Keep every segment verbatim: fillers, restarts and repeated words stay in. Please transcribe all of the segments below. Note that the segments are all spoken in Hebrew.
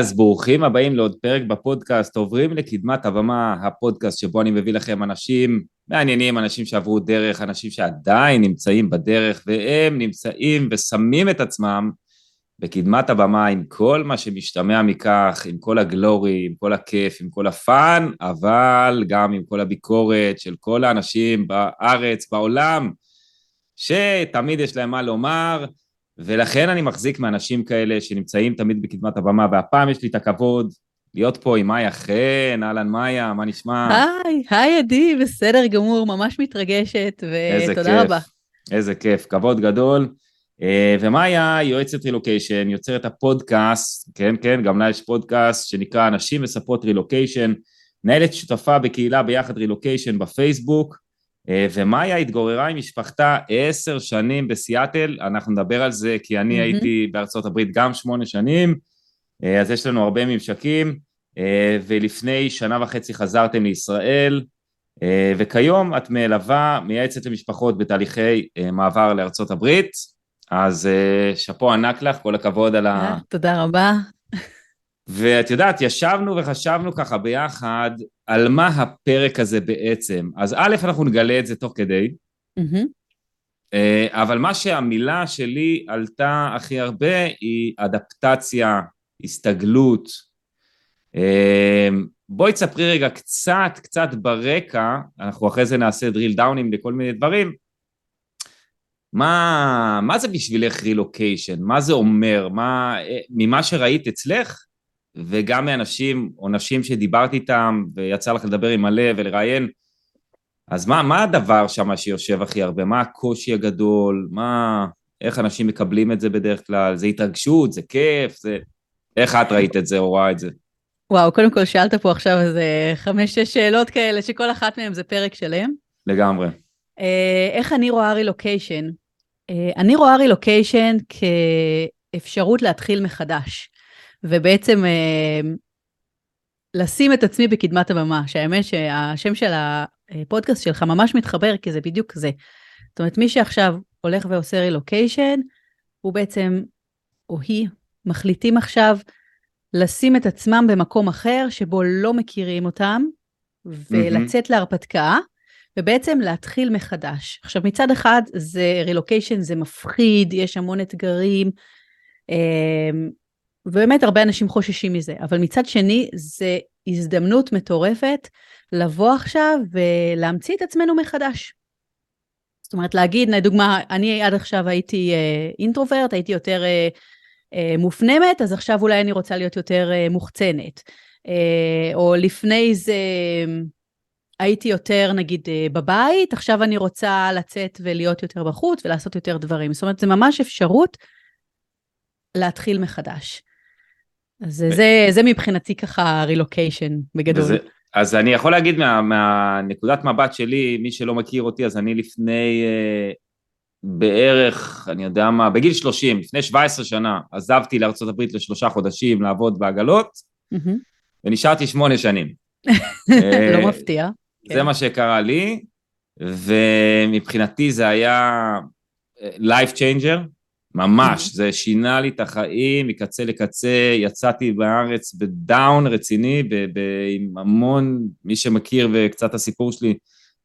אז ברוכים הבאים לעוד פרק בפודקאסט עוברים לקדמת הבמה, הפודקאסט שבו אני מביא לכם אנשים מעניינים, אנשים שעברו דרך, אנשים שעדיין נמצאים בדרך, והם נמצאים ושמים את עצמם בקדמת הבמה עם כל מה שמשתמע מכך, עם כל הגלורי, עם כל הכיף, עם כל הפן, אבל גם עם כל הביקורת של כל האנשים בארץ, בעולם, שתמיד יש להם מה לומר, ולכן אני מחזיק מאנשים כאלה שנמצאים תמיד בקדמת הבמה, והפעם יש לי את הכבוד להיות פה עם מאיה חן. אהלן מאיה, מה נשמע? היי, היי עדי, בסדר גמור, ממש מתרגשת, ותודה רבה. איזה כיף, כבוד גדול. ומאיה היא יועצת רילוקיישן, יוצרת הפודקאסט, כן, כן, גם לה יש פודקאסט שנקרא נשים מספרות רילוקיישן, מנהלת שותפה בקהילה ביחד רילוקיישן בפייסבוק, ומאיה התגוררה עם משפחתה עשר שנים בסיאטל, אנחנו נדבר על זה כי אני mm-hmm. הייתי בארצות הברית גם שמונה שנים, אז יש לנו הרבה ממשקים, ולפני שנה וחצי חזרתם לישראל, וכיום את מלווה מייעצת למשפחות בתהליכי מעבר לארצות הברית, אז שפו ענק לך, כל הכבוד על ה... תודה רבה. ואת יודעת, ישבנו וחשבנו ככה ביחד, על מה הפרק הזה בעצם. אז א', אנחנו נגלה את זה תוך כדי, mm-hmm. אבל מה שהמילה שלי עלתה הכי הרבה, היא אדפטציה, הסתגלות. בואי תספרי רגע קצת, קצת ברקע, אנחנו אחרי זה נעשה drill down'ים לכל מיני דברים, מה, מה זה בשבילך רילוקיישן? מה זה אומר? מה, ממה שראית אצלך? וגם מאנשים או נשים שדיברתי איתם, ויצא לך לדבר עם מלא ולראיין, אז מה, מה הדבר שם שיושב הכי הרבה? מה הקושי הגדול? מה, איך אנשים מקבלים את זה בדרך כלל? זה התרגשות, זה כיף, זה... איך את ראית את זה או רואה את זה? וואו, קודם כל שאלת פה עכשיו איזה חמש-שש שאלות כאלה, שכל אחת מהן זה פרק שלם. לגמרי. איך אני רואה רילוקיישן? אני רואה רילוקיישן כאפשרות להתחיל מחדש. ובעצם אה, לשים את עצמי בקדמת הבמה, שהאמת שהשם של הפודקאסט שלך ממש מתחבר, כי זה בדיוק זה. זאת אומרת, מי שעכשיו הולך ועושה רילוקיישן, הוא בעצם, או היא, מחליטים עכשיו לשים את עצמם במקום אחר, שבו לא מכירים אותם, ולצאת mm-hmm. להרפתקה, ובעצם להתחיל מחדש. עכשיו, מצד אחד, זה רילוקיישן, זה מפחיד, יש המון אתגרים, אה, ובאמת הרבה אנשים חוששים מזה, אבל מצד שני, זה הזדמנות מטורפת לבוא עכשיו ולהמציא את עצמנו מחדש. זאת אומרת, להגיד, לדוגמה, אני עד עכשיו הייתי אה, אינטרוברט, הייתי יותר אה, אה, מופנמת, אז עכשיו אולי אני רוצה להיות יותר אה, מוחצנת. אה, או לפני זה הייתי יותר, נגיד, אה, בבית, עכשיו אני רוצה לצאת ולהיות יותר בחוץ ולעשות יותר דברים. זאת אומרת, זה ממש אפשרות להתחיל מחדש. אז ו... זה, זה מבחינתי ככה רילוקיישן בגדול. וזה, אז אני יכול להגיד מה, מהנקודת מבט שלי, מי שלא מכיר אותי, אז אני לפני אה, בערך, אני יודע מה, בגיל שלושים, לפני שבע עשרה שנה, עזבתי לארצות הברית לשלושה חודשים לעבוד בעגלות, mm-hmm. ונשארתי שמונה שנים. אה, לא מפתיע. זה כן. מה שקרה לי, ומבחינתי זה היה life changer, ממש, זה שינה לי את החיים, מקצה לקצה, יצאתי בארץ בדאון רציני, ב- ב- עם המון, מי שמכיר וקצת הסיפור שלי,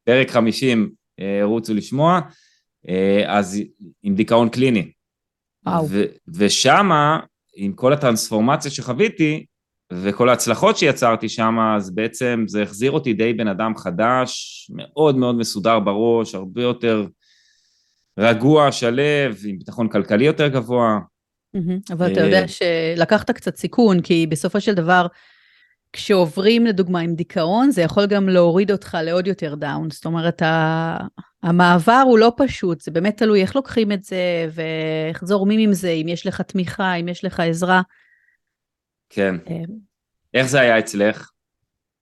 פרק חמישים, אה, רוצו לשמוע, אה, אז עם דיכאון קליני. ו- ושמה, עם כל הטרנספורמציה שחוויתי, וכל ההצלחות שיצרתי שמה, אז בעצם זה החזיר אותי די בן אדם חדש, מאוד מאוד מסודר בראש, הרבה יותר... רגוע, שלב, עם ביטחון כלכלי יותר גבוה. אבל אתה יודע שלקחת קצת סיכון, כי בסופו של דבר, כשעוברים לדוגמה עם דיכאון, זה יכול גם להוריד אותך לעוד יותר דאון. זאת אומרת, המעבר הוא לא פשוט, זה באמת תלוי איך לוקחים את זה, ואיך זורמים עם זה, אם יש לך תמיכה, אם יש לך עזרה. כן. איך זה היה אצלך?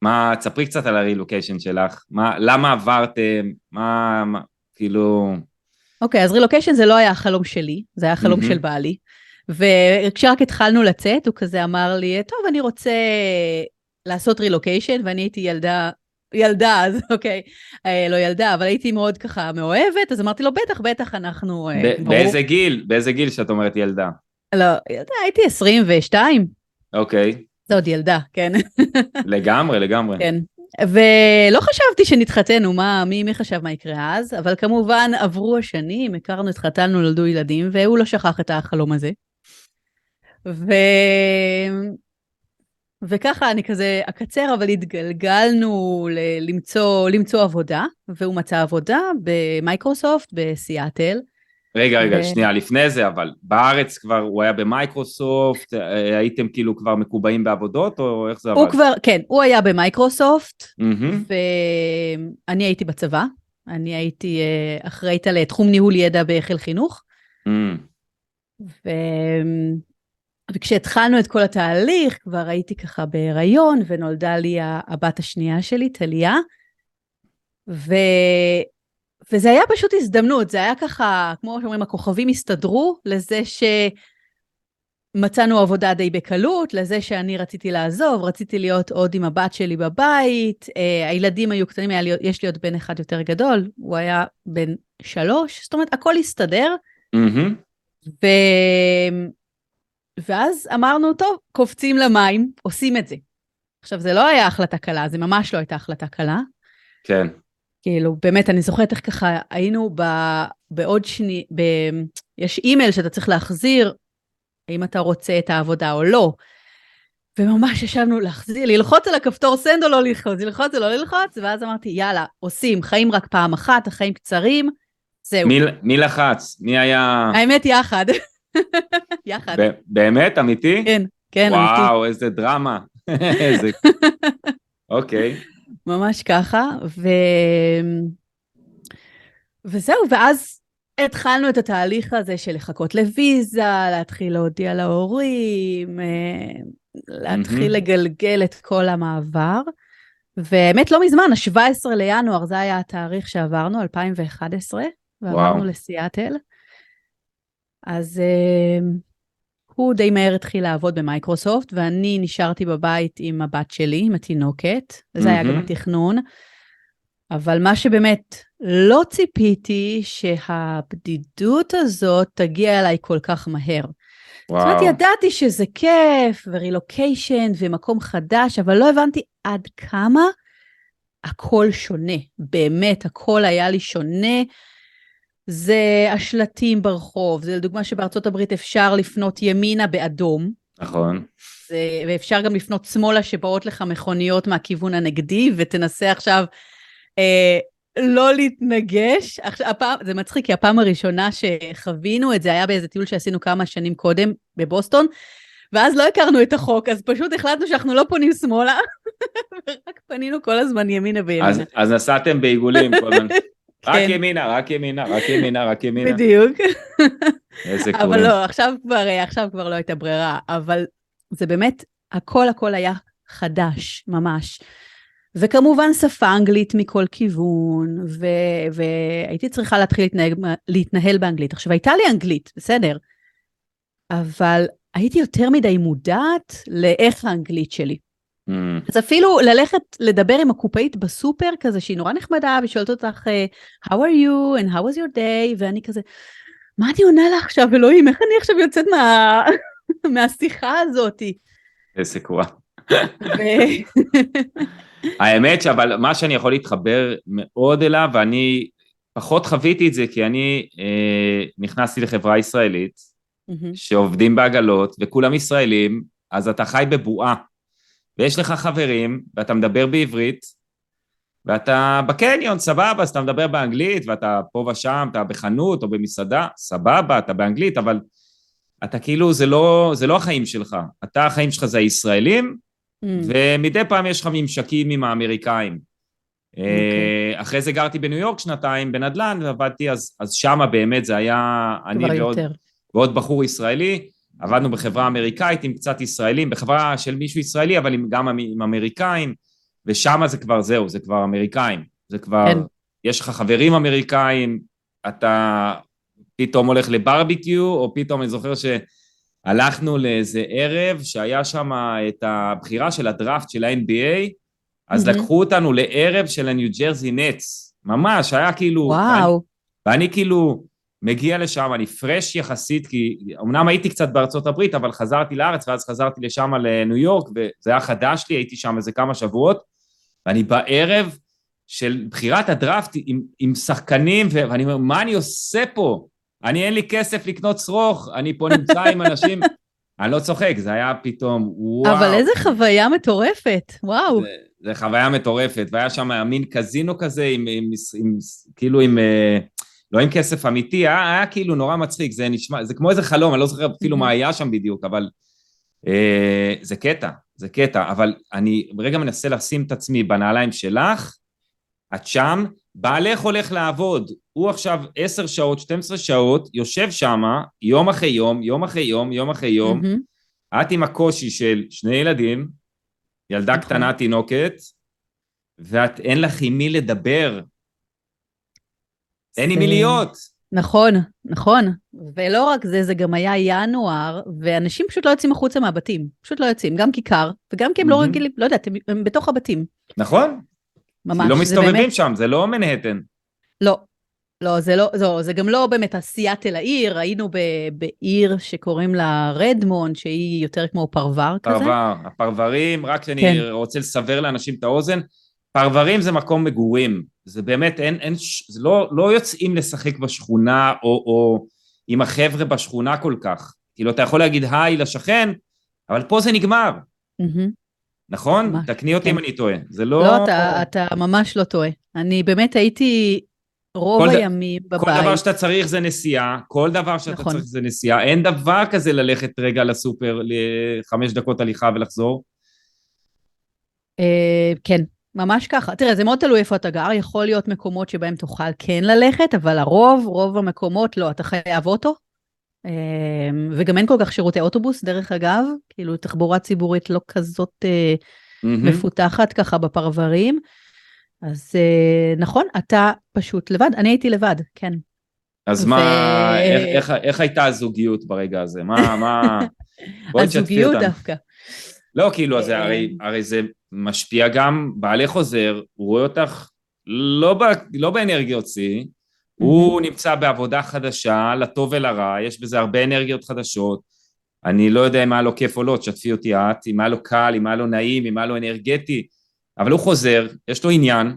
מה, תספרי קצת על הרילוקיישן שלך. למה עברתם? מה, כאילו... אוקיי, okay, אז רילוקיישן זה לא היה החלום שלי, זה היה החלום mm-hmm. של בעלי, וכשרק התחלנו לצאת, הוא כזה אמר לי, טוב, אני רוצה לעשות רילוקיישן, ואני הייתי ילדה, ילדה, אז אוקיי, אה, לא ילדה, אבל הייתי מאוד ככה מאוהבת, אז אמרתי לו, בטח, בטח, אנחנו... ב- באיזה גיל, באיזה גיל שאת אומרת ילדה? לא, ילדה, הייתי עשרים ושתיים. אוקיי. זו עוד ילדה, כן. לגמרי, לגמרי. כן. ולא חשבתי שנתחתנו, מה, מי, מי חשב מה יקרה אז, אבל כמובן עברו השנים, הכרנו, התחתנו, נולדו ילדים, והוא לא שכח את החלום הזה. ו... וככה אני כזה אקצר, אבל התגלגלנו ל- למצוא, למצוא עבודה, והוא מצא עבודה במייקרוסופט, בסיאטל. רגע, רגע, ו... שנייה, לפני זה, אבל בארץ כבר, הוא היה במייקרוסופט, הייתם כאילו כבר מקובעים בעבודות, או איך זה עבד? הוא כבר, כן, הוא היה במייקרוסופט, mm-hmm. ואני הייתי בצבא, אני הייתי אחראית על תחום ניהול ידע בחיל חינוך, mm-hmm. ו... וכשהתחלנו את כל התהליך, כבר הייתי ככה בהיריון, ונולדה לי הבת השנייה שלי, תליה, ו... וזה היה פשוט הזדמנות, זה היה ככה, כמו שאומרים, הכוכבים הסתדרו, לזה שמצאנו עבודה די בקלות, לזה שאני רציתי לעזוב, רציתי להיות עוד עם הבת שלי בבית, הילדים היו קטנים, היה לי, יש לי עוד בן אחד יותר גדול, הוא היה בן שלוש, זאת אומרת, הכל הסתדר, mm-hmm. ו... ואז אמרנו, טוב, קופצים למים, עושים את זה. עכשיו, זה לא היה החלטה קלה, זה ממש לא הייתה החלטה קלה. כן. כאילו, באמת, אני זוכרת איך ככה, היינו ב, בעוד שני, ב, יש אימייל שאתה צריך להחזיר, האם אתה רוצה את העבודה או לא. וממש ישבנו להחזיר, ללחוץ על הכפתור סנד או לא ללחוץ, ללחוץ או לא ללחוץ, ואז אמרתי, יאללה, עושים, חיים רק פעם אחת, החיים קצרים, זהו. מי, מי לחץ? מי היה... האמת יחד. יחד. באמת? אמיתי? כן, כן, אמיתי. וואו, איזה דרמה. איזה... אוקיי. ממש ככה, ו... וזהו, ואז התחלנו את התהליך הזה של לחכות לויזה, להתחיל להודיע להורים, להתחיל לגלגל את כל המעבר, ובאמת לא מזמן, ה-שבעה עשר לינואר, זה היה התאריך שעברנו, אלפיים ואחת עשרה, ועברנו לסיאטל, אז uh, הוא די מהר התחיל לעבוד במייקרוסופט, ואני נשארתי בבית עם הבת שלי, עם התינוקת, mm-hmm. זה היה גם התכנון, אבל מה שבאמת לא ציפיתי, שהבדידות הזאת תגיע אליי כל כך מהר. וואו. זאת אומרת, ידעתי שזה כיף, ורילוקיישן, ומקום חדש, אבל לא הבנתי עד כמה הכל שונה, באמת הכל היה לי שונה, זה השלטים ברחוב, זה לדוגמה שבארצות הברית אפשר לפנות ימינה באדום. נכון. זה, ואפשר גם לפנות שמאלה שבאות לך מכוניות מהכיוון הנגדי, ותנסה עכשיו אה, לא להתנגש. עכשיו, הפעם, זה מצחיק, כי הפעם הראשונה שחווינו את זה היה באיזה טיול שעשינו כמה שנים קודם בבוסטון, ואז לא הכרנו את החוק, אז פשוט החלטנו שאנחנו לא פונים שמאלה, ורק פנינו כל הזמן ימינה וימינה. אז, אז נסעתם בעיגולים כל הזמן. רק ימינה, רק ימינה, רק ימינה, רק ימינה. בדיוק. איזה קוראים. אבל לא, עכשיו כבר, עכשיו כבר לא הייתה ברירה, אבל זה באמת, הכל הכל היה חדש, ממש. וכמובן שפה אנגלית מכל כיוון, והייתי צריכה להתחיל להתנהל באנגלית. עכשיו, הייתה לי אנגלית, בסדר, אבל הייתי יותר מדי מודעת לאיך האנגלית שלי. אז אפילו ללכת לדבר עם הקופאית בסופר כזה שהיא נורא נחמדה ושואלת אותך how are you and how was your day ואני כזה מה אני עונה לה עכשיו אלוהים איך אני עכשיו יוצאת מה... מהשיחה הזאת איזה קורה האמת שאבל מה שאני יכול להתחבר מאוד אליו ואני פחות חוויתי את זה כי אני אה, נכנסתי לחברה ישראלית שעובדים בעגלות וכולם ישראלים אז אתה חי בבועה ויש לך חברים, ואתה מדבר בעברית, ואתה בקניון, סבבה, אז אתה מדבר באנגלית, ואתה פה ושם, אתה בחנות או במסעדה, סבבה, אתה באנגלית, אבל אתה כאילו, זה לא, זה לא החיים שלך. אתה, החיים שלך זה הישראלים, mm. ומדי פעם יש לך ממשקים עם האמריקאים. Okay. אחרי זה גרתי בניו יורק שנתיים, בנדלן, ועבדתי, אז, אז שמה באמת זה היה אני ועוד, ועוד בחור ישראלי, עבדנו בחברה אמריקאית עם קצת ישראלים, בחברה של מישהו ישראלי, אבל גם עם אמריקאים, ושם זה כבר זהו, זה כבר אמריקאים, זה כבר, כן. יש לך חברים אמריקאים, אתה פתאום הולך לברביקיו, או פתאום אני זוכר שהלכנו לאיזה ערב, שהיה שם את הבחירה של הדראפט של ה-אן בי איי, אז mm-hmm. לקחו אותנו לערב של הניו ג'רזי נטס, ממש, היה כאילו, וואו. ואני, ואני כאילו, מגיע לשם, אני פרש יחסית, כי אמנם הייתי קצת בארצות הברית, אבל חזרתי לארץ, ואז חזרתי לשם לניו יורק, וזה היה חדש לי, הייתי שם איזה כמה שבועות, ואני בערב של בחירת הדראפט עם, עם שחקנים, ואני אומר, מה אני עושה פה? אני אין לי כסף לקנות שרוך, אני פה נמצא עם אנשים, אני לא צוחק, זה היה פתאום, וואו. אבל איזה חוויה מטורפת, וואו. זה, זה חוויה מטורפת, והיה שם מין קזינו כזה, עם, עם, עם, כאילו עם... לא עם כסף אמיתי, היה, היה כאילו נורא מצחיק, זה נשמע, זה כמו איזה חלום, אני לא זוכר אפילו מה היה שם בדיוק, אבל אה, זה קטע, זה קטע, אבל אני רגע מנסה לשים את עצמי בנעליים שלך, את שם, בעלך הולך לעבוד, הוא עכשיו עשר שעות, שתים עשרה שעות, יושב שם, יום אחרי יום, יום אחרי יום, יום אחרי יום, mm-hmm. את עם הקושי של שני ילדים, ילדה נכון. קטנה תינוקת, ואת אין לך עם מי לדבר, אין עם מי להיות. נכון, נכון. ולא רק זה, זה גם היה ינואר, ואנשים פשוט לא יוצאים החוצה מהבתים. פשוט לא יוצאים, גם כיכר, וגם כי הם לא רגילים, לא יודעת, הם בתוך הבתים. נכון. ממש. לא מסתובבים שם, זה לא מנהטן. לא, לא, זה לא, זה גם לא באמת סיאטל העיר, היינו בעיר שקוראים לה רדמון, שהיא יותר כמו פרוור כזה. פרוור, הפרוורים, רק שאני רוצה לסבר לאנשים את האוזן, פרוורים זה מקום מגורים. זה באמת, אין, אין, זה לא, לא יוצאים לשחק בשכונה, או, או עם החבר'ה בשכונה כל כך. כאילו, אתה יכול להגיד, היי לשכן, אבל פה זה נגמר. Mm-hmm. נכון? ממש, תקני אותי אם כן. אני טועה. זה לא... לא, אתה, אתה ממש לא טועה. אני באמת הייתי רוב הימים ד... בבית. כל דבר שאתה צריך זה נסיעה, כל דבר שאתה נכון. צריך זה נסיעה. אין דבר כזה ללכת רגע לסופר, לחמש דקות הליכה ולחזור. אה, כן. ממש ככה. תראה, זה מאוד תלוי איפה אתה גר, יכול להיות מקומות שבהם תוכל כן ללכת, אבל הרוב, רוב המקומות לא, אתה חייב אוטו, וגם אין כל כך שירותי אוטובוס, דרך אגב, כאילו תחבורה ציבורית לא כזאת מפותחת ככה בפרברים, אז נכון, אתה פשוט לבד, אני הייתי לבד, כן. אז מה, איך הייתה הזוגיות ברגע הזה? מה, מה? הזוגיות דווקא. לא, כאילו, אז הרי, הרי זה משפיע גם, בעלי חוזר, הוא רואה אותך לא, בא, לא באנרגיות סי, הוא נמצא בעבודה חדשה, לטוב ולרע, יש בזה הרבה אנרגיות חדשות, אני לא יודע אם היה לו כיף או לא, תשתפי אותי את, אם היה לו קל, אם היה לו נעים, אם היה לו אנרגטי, אבל הוא חוזר, יש לו עניין,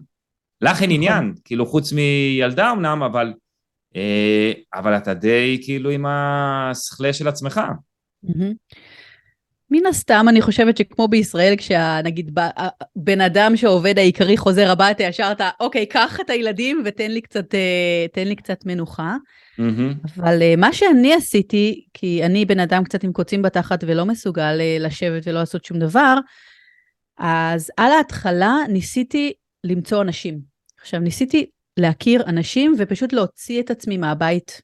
לך אין עניין, כאילו חוץ מילדה אמנם, אבל, אבל אתה די כאילו עם השכלה של עצמך. מן הסתם, אני חושבת שכמו בישראל, כשנגיד בן אדם שעובד העיקרי חוזר הבת, ישר אתה, אוקיי, קח את הילדים ותן לי קצת, תן לי קצת מנוחה. אבל מה שאני עשיתי, כי אני בן אדם קצת עם קוצים בתחת ולא מסוגל לשבת ולא לעשות שום דבר, אז על ההתחלה ניסיתי למצוא אנשים. עכשיו, ניסיתי להכיר אנשים ופשוט להוציא את עצמי מהבית,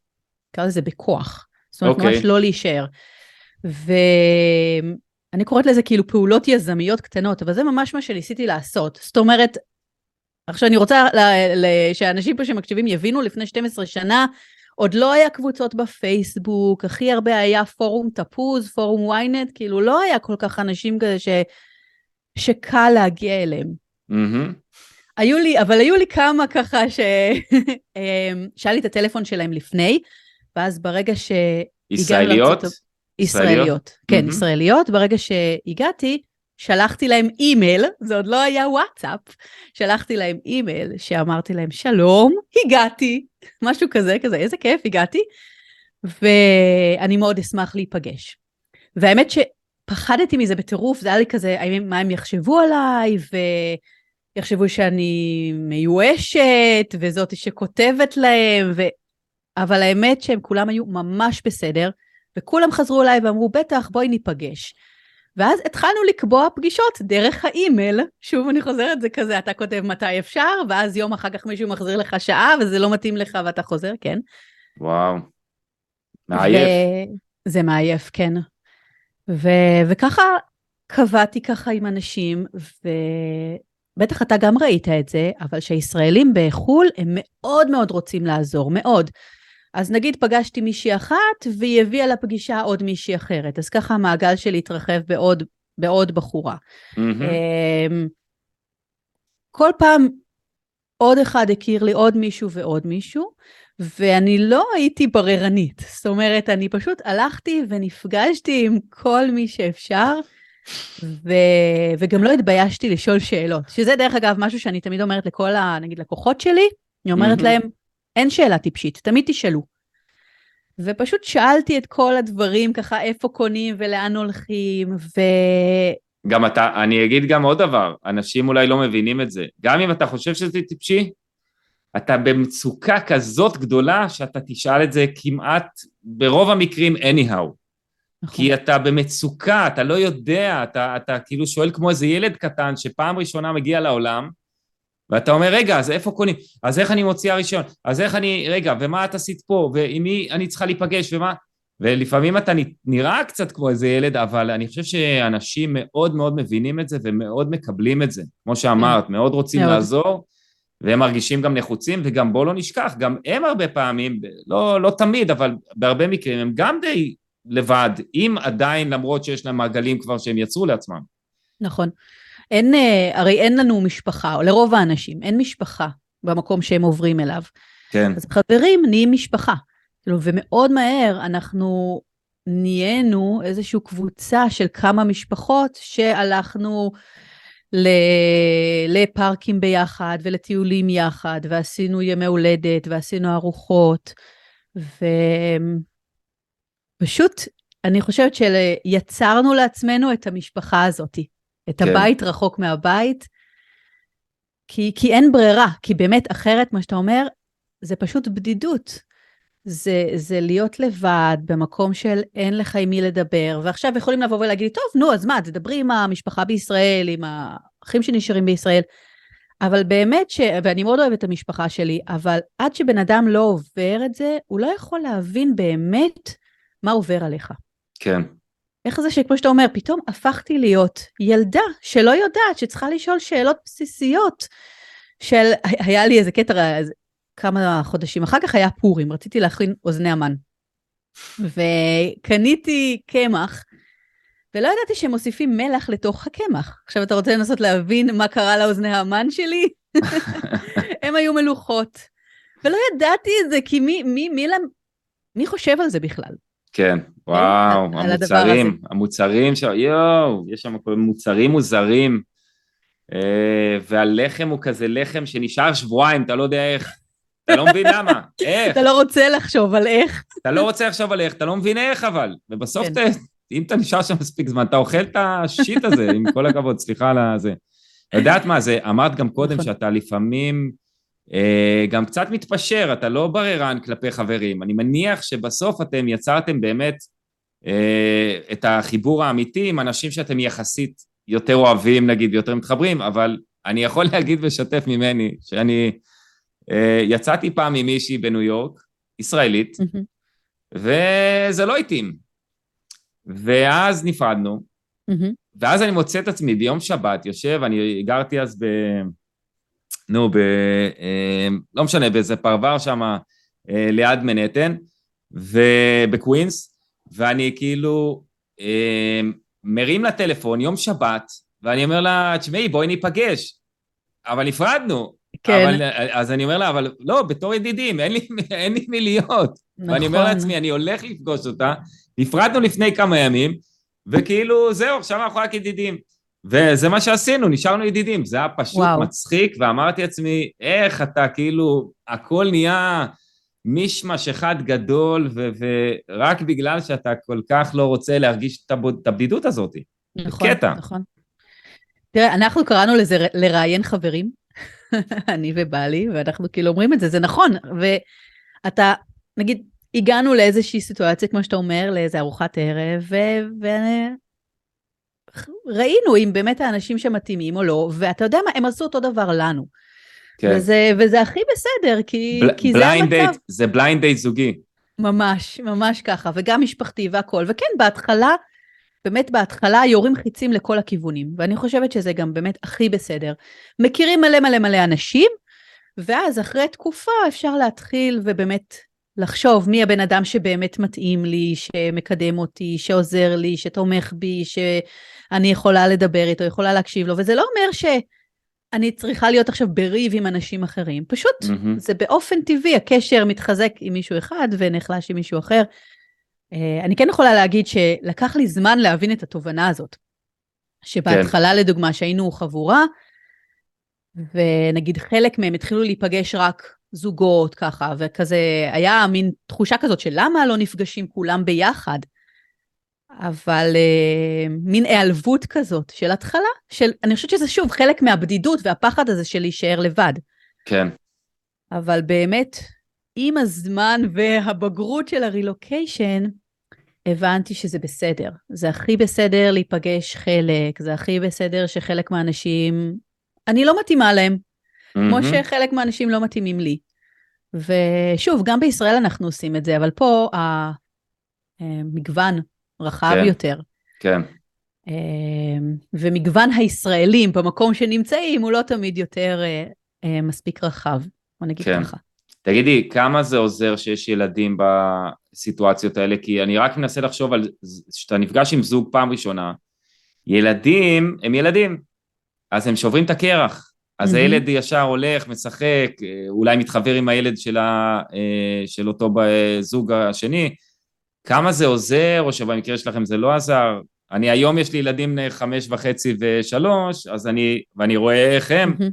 ככה זה בכוח. זאת אומרת, ממש לא להישאר. ואני קוראת לזה כאילו פעולות יזמיות קטנות, אבל זה ממש מה שניסיתי לעשות. זאת אומרת, עכשיו אני רוצה ל- ל- שאנשים פה שמקשיבים יבינו, לפני שתים עשרה שנה, עוד לא היה קבוצות בפייסבוק, הכי הרבה היה פורום תפוז, פורום ויינט, כאילו לא היה כל כך אנשים כזה ש- שקל להגיע אליהם. Mm-hmm. היו לי, אבל היו לי כמה ככה ש... שאל לי את הטלפון שלהם לפני, ואז ברגע ש... ישראליות? ישראליות, כן, ישראליות, ברגע שהגעתי, שלחתי להם אימייל, זה עוד לא היה וואטסאפ, שלחתי להם אימייל, שאמרתי להם, שלום, הגעתי, משהו כזה, כזה, איזה כיף, הגעתי, ואני מאוד אשמח להיפגש. והאמת שפחדתי מזה בטירוף, זה היה לי כזה, מה הם יחשבו עליי, ויחשבו שאני מיואשת, וזאת שכותבת להם, אבל האמת שהם כולם היו ממש בסדר, וכולם חזרו אליי ואמרו, בטח, בואי ניפגש. ואז התחלנו לקבוע פגישות דרך האימייל, שוב אני חוזרת, זה כזה, אתה כותב מתי אפשר, ואז יום אחר כך מישהו מחזיר לך שעה, וזה לא מתאים לך ואתה חוזר, כן. וואו, מעייף. ו... זה מעייף, כן. ו... וככה קבעתי ככה עם אנשים, ובטח אתה גם ראית את זה, אבל שהישראלים בחול הם מאוד מאוד רוצים לעזור, מאוד. אז נגיד פגשתי מישהי אחת, והיא הביאה לפגישה עוד מישהי אחרת. אז ככה המעגל שלי התרחב בעוד, בעוד בחורה. Mm-hmm. כל פעם עוד אחד הכיר לי עוד מישהו ועוד מישהו, ואני לא הייתי בררנית, זאת אומרת, אני פשוט הלכתי ונפגשתי עם כל מי שאפשר, ו... וגם לא התביישתי לשאול שאלות, שזה דרך אגב משהו שאני תמיד אומרת לכל ה... נגיד לקוחות שלי, אני אומרת mm-hmm. להם, אין שאלה טיפשית, תמיד תשאלו. ופשוט שאלתי את כל הדברים, ככה איפה קונים ולאן הולכים, ו... גם אתה, אני אגיד גם עוד דבר, אנשים אולי לא מבינים את זה, גם אם אתה חושב שזה טיפשי, אתה במצוקה כזאת גדולה, שאתה תשאל את זה כמעט, ברוב המקרים anyhow, נכון. כי אתה במצוקה, אתה לא יודע, אתה, אתה כאילו שואל כמו איזה ילד קטן, שפעם ראשונה מגיע לעולם, ואתה אומר, רגע, אז איפה קונים? אז איך אני מוציאה ראשון? אז איך אני, רגע, ומה את עשית פה? ועם מי אני צריכה להיפגש? ומה? ולפעמים אתה נראה קצת כמו איזה ילד, אבל אני חושב שאנשים מאוד מאוד מבינים את זה, ומאוד מקבלים את זה. כמו שאמרת, מאוד רוצים לעזור, והם מרגישים גם נחוצים, וגם בוא לא נשכח, גם הם הרבה פעמים, לא, לא תמיד, אבל בהרבה מקרים, הם גם די לבד, אם עדיין, למרות שיש להם מעגלים כבר שהם יצרו לעצמם. נכון. אין, הרי אין לנו משפחה, או לרוב האנשים, אין משפחה במקום שהם עוברים אליו. כן. אז חברים נהיים משפחה. ומאוד מהר אנחנו נהיינו איזושהי קבוצה של כמה משפחות שהלכנו לפארקים ביחד ולטיולים יחד, ועשינו ימי הולדת ועשינו ארוחות, ופשוט אני חושבת שיצרנו לעצמנו את המשפחה הזאת, את הבית רחוק מהבית, כי, כי אין ברירה, כי באמת אחרת מה שאתה אומר, זה פשוט בדידות. זה, זה להיות לבד במקום של אין לך עם מי לדבר, ועכשיו יכולים לבוא ולהגיד, טוב, נו, אז מה, תדברי עם המשפחה בישראל, עם האחים שנשארים בישראל, אבל באמת, ש... ואני מאוד אוהבת את המשפחה שלי, אבל עד שבן אדם לא עובר את זה, הוא לא יכול להבין באמת מה עובר עליך. כן. איך זה שכמו שאתה אומר, פתאום הפכתי להיות ילדה שלא יודעת, שצריכה לשאול שאלות בסיסיות, של, היה לי איזה קטע, איזה, כמה חודשים אחר כך היה פורים, רציתי להכין אוזני המן, וקניתי קמח, ולא ידעתי שמוסיפים מלח לתוך הקמח. עכשיו אתה רוצה לנסות להבין מה קרה לאוזני המן שלי? הם היו מלוכות, ולא ידעתי את זה, כי מי, מי, מי, מי חושב על זה בכלל? כן, וואו, המוצרים, המוצרים, ש... יואו, יש שם מוצרים מוזרים, והלחם הוא כזה לחם שנשאר שבועיים, אתה לא יודע איך, אתה לא מבין למה, איך? אתה לא רוצה לחשוב על איך. אתה לא רוצה לחשוב על איך, אתה לא מבין איך אבל, ובסוף כן. ת, אם אתה נשאר שם מספיק זמן, אתה אוכל את השיט הזה, עם כל הכבוד, סליחה על הזה. יודעת מה זה, אמרת גם קודם שאתה לפעמים אה, גם קצת מתפשר, אתה לא בררן כלפי חברים, אני מניח שבסוף אתם יצרתם באמת אה, את החיבור האמיתי עם אנשים שאתם יחסית יותר אוהבים נגיד, יותר מתחברים, אבל אני יכול להגיד ושתף ממני, שאני... יצאתי פעם עם מישהי בניו יורק, ישראלית, וזה לא התאים. ואז נפרדנו, ואז אני מוצא את עצמי ביום שבת, יושב, אני גרתי אז ב... נו, ב... לא משנה, באיזה פרבר שם, ליד מנהטן, ובקווינס, ואני כאילו מרים לטלפון יום שבת, ואני אומר לה, תשמעי, בואי ניפגש. אבל נפרדנו. כן. אבל, אז אני אומר לה, אבל לא, בתור ידידים, אין לי, אין לי מי להיות. נכון. ואני אומר לעצמי, אני הולך לפגוש אותה, נפרדנו לפני כמה ימים, וכאילו זהו, עכשיו אנחנו רק ידידים. וזה מה שעשינו, נשארנו ידידים, זה היה פשוט וואו. מצחיק, ואמרתי לעצמי, איך אתה כאילו, הכל נהיה משמש אחד גדול, ו- ורק בגלל שאתה כל כך לא רוצה להרגיש את הבדידות הזאת. נכון, בקטע. נכון. תראה, אנחנו קראנו לזה לראיין חברים, אני ובעלי, ואנחנו כאילו אומרים את זה, זה נכון, ואתה, נגיד, הגענו לאיזושהי סיטואציה, כמו שאתה אומר, לאיזו ארוחת ערב, וראינו אם באמת האנשים שמתאימים או לא, ואתה יודע מה, הם עשו אותו דבר לנו, וזה הכי בסדר, כי זה המצב. זה בליינד דייט זוגי. ממש, ממש ככה, וגם משפחתי והכל, וכן, בהתחלה, באמת בהתחלה יורים חיצים לכל הכיוונים, ואני חושבת שזה גם באמת הכי בסדר. מכירים מלא מלא מלא אנשים, ואז אחרי תקופה אפשר להתחיל ובאמת לחשוב מי הבן אדם שבאמת מתאים לי, שמקדם אותי, שעוזר לי, שתומך בי, שאני יכולה לדבר איתו, יכולה להקשיב לו, וזה לא אומר ש... אני צריכה להיות עכשיו בריב עם אנשים אחרים. פשוט, mm-hmm. זה באופן טבעי, הקשר מתחזק עם מישהו אחד ונחלש עם מישהו אחר. אני כן יכולה להגיד שלקח לי זמן להבין את התובנה הזאת. שבהתחלה, כן. לדוגמה, שהיינו חבורה, ונגיד חלק מהם התחילו להיפגש רק זוגות ככה, וכזה היה מין תחושה כזאת של למה לא נפגשים כולם ביחד, אבל אה, מין העלבות כזאת של התחלה, של, אני חושבת שזה שוב חלק מהבדידות והפחד הזה של להישאר לבד. כן. אבל באמת, עם הזמן והבגרות של הרילוקיישן, הבנתי שזה בסדר. זה הכי בסדר להיפגש חלק, זה הכי בסדר שחלק מהאנשים, אני לא מתאימה להם, mm-hmm. כמו שחלק מהאנשים לא מתאימים לי. ושוב, גם בישראל אנחנו עושים את זה, אבל פה המגוון רחב כן. יותר. כן. ומגוון הישראלים במקום שנמצאים, הוא לא תמיד יותר מספיק רחב. בוא נגיד כן. ככה. תגידי, כמה זה עוזר שיש ילדים בסיטואציות האלה? כי אני רק מנסה לחשוב על, שאתה נפגש עם זוג פעם ראשונה, ילדים הם ילדים, אז הם שוברים את הקרח, אז mm-hmm. הילד ישר הולך, משחק, אולי מתחבר עם הילד שלה, של אותו בזוג השני, כמה זה עוזר, או שבמקרה שלכם זה לא עזר? אני היום יש לי ילדים חמש וחצי ושלוש, אז אני, ואני רואה איך הם, mm-hmm.